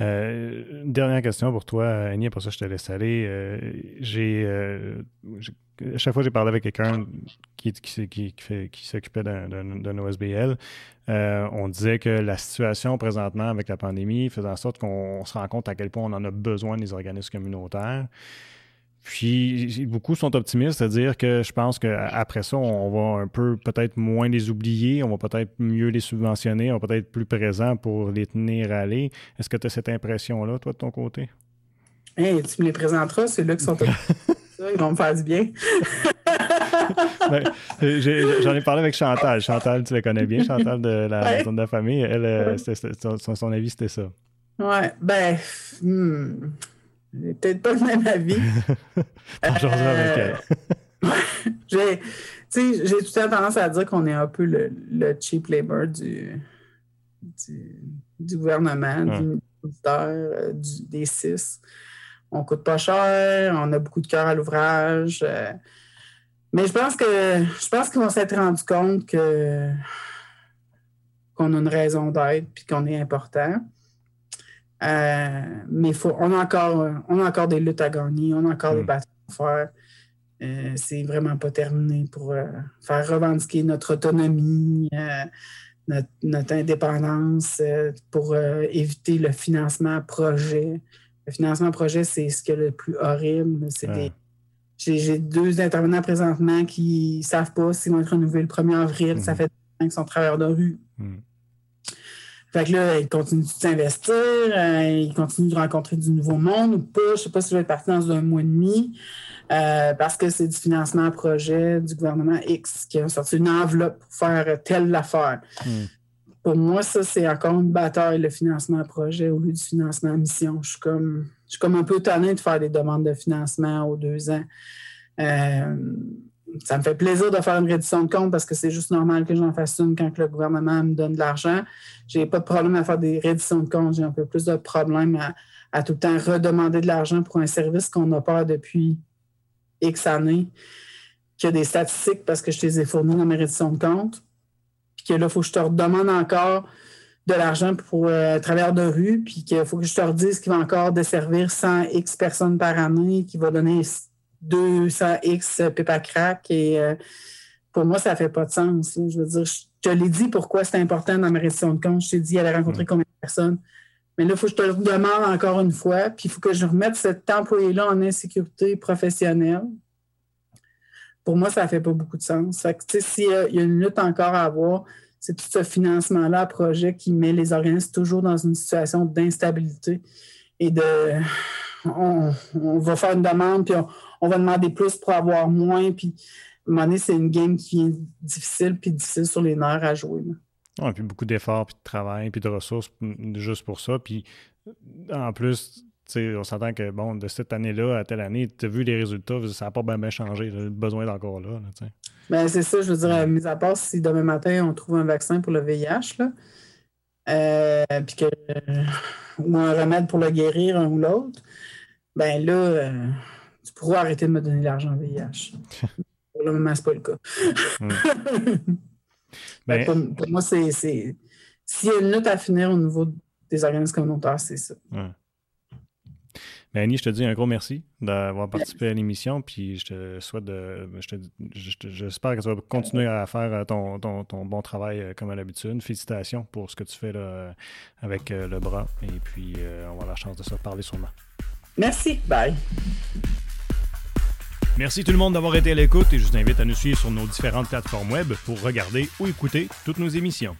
Euh, une dernière question pour toi, Annie, après ça je te laisse aller. Euh, j'ai, euh, j'ai, à chaque fois que j'ai parlé avec quelqu'un qui, qui, qui, qui, fait, qui s'occupait d'un, d'un, d'un O S B L, euh, on disait que la situation présentement avec la pandémie faisait en sorte qu'on se rend compte à quel point on en a besoin des organismes communautaires. Puis, beaucoup sont optimistes, c'est-à-dire que je pense qu'après ça, on va un peu peut-être moins les oublier, on va peut-être mieux les subventionner, on va peut-être plus présent pour les tenir à aller. Est-ce que tu as cette impression-là, toi, de ton côté? Hey, tu me les présenteras, ceux-là qui sont ils vont me faire du bien. Ben, j'ai, j'en ai parlé avec Chantal. Chantal, tu la connais bien, Chantal de la ouais. Maison de la famille. Elle, c'est, c'est, son, son avis, c'était ça. Ouais, ben... Hmm. J'ai peut-être pas le même avis. Bonjour, euh, j'ai, j'ai tout le temps tendance à dire qu'on est un peu le, le cheap labor du, du, du gouvernement, ouais. du ministère, du, des C I S. On coûte pas cher, on a beaucoup de cœur à l'ouvrage. Euh, mais je pense que je pense qu'on s'est rendu compte que, qu'on a une raison d'être et qu'on est important. Euh, mais faut, on, a encore, on a encore des luttes à gagner, on a encore mmh. des batailles à faire. Euh, c'est vraiment pas terminé pour euh, faire revendiquer notre autonomie, euh, notre, notre indépendance, euh, pour euh, éviter le financement projet. Le financement projet, c'est ce qui est le plus horrible. C'est ah. des, J'ai, j'ai deux intervenants présentement qui ne savent pas s'ils vont être renouvelés le premier avril. Mmh. Ça fait deux ans qu'ils sont travailleurs de rue. Mmh. Fait que là, ils continuent de s'investir, euh, ils continuent de rencontrer du nouveau monde ou pas. Je ne sais pas si je vais être parti dans un mois et demi euh, parce que c'est du financement à projet du gouvernement X qui a sorti une enveloppe pour faire telle affaire. Mmh. Pour moi, ça, c'est encore une bataille, le financement à projet au lieu du financement à mission. Je suis comme, je suis comme un peu tannée de faire des demandes de financement aux deux ans. Euh, ça me fait plaisir de faire une réduction de compte parce que c'est juste normal que j'en fasse une quand le gouvernement me donne de l'argent. J'ai pas de problème à faire des réductions de compte. J'ai un peu plus de problème à, à tout le temps redemander de l'argent pour un service qu'on opère depuis X années, qu'il y a des statistiques parce que je te les ai fournies dans mes réductions de compte. Que là, il faut que je te redemande encore de l'argent pour euh, travailleurs de rue, puis qu'il faut que je te redise qu'il va encore desservir cent X personnes par année, qu'il va donner deux cents X pépacrac. Et euh, pour moi, ça ne fait pas de sens. Là. Je veux dire, je te l'ai dit pourquoi c'est important dans ma réduction de compte. Je t'ai dit, elle a rencontré mmh. combien de personnes. Mais là, il faut que je te le demande encore une fois, puis il faut que je remette cet employé-là en insécurité professionnelle. Pour moi, ça ne fait pas beaucoup de sens. Fait que, s'il y a, y a une lutte encore à avoir, c'est tout ce financement-là, projet qui met les organismes toujours dans une situation d'instabilité et de... On, on va faire une demande, puis on, on va demander plus pour avoir moins, puis à un moment donné, c'est une game qui est difficile, puis difficile sur les nerfs à jouer. Oui, puis beaucoup d'efforts, puis de travail, puis de ressources juste pour ça, puis en plus... T'sais, on s'entend que, bon, de cette année-là à telle année, tu as vu les résultats, ça n'a pas bien ben changé. Le besoin est encore là. là ben, c'est ça, je veux dire, mis à part si demain matin, on trouve un vaccin pour le V I H, là, euh, puis que, euh, ou un remède pour le guérir, un ou l'autre, ben là, euh, tu pourras arrêter de me donner de l'argent V I H. Pour le moment, c'est pas le cas. mm. ben, pour, pour moi, c'est, c'est... S'il y a une lutte à finir au niveau des organismes communautaires, c'est ça. Ouais. Mais Annie, je te dis un gros merci d'avoir participé à l'émission, puis je te souhaite de. Je te, je te, j'espère que tu vas continuer à faire ton, ton, ton bon travail comme à l'habitude. Félicitations pour ce que tu fais là, avec le bras, et puis on va avoir la chance de se reparler sûrement. Merci, bye. Merci tout le monde d'avoir été à l'écoute et je vous invite à nous suivre sur nos différentes plateformes web pour regarder ou écouter toutes nos émissions.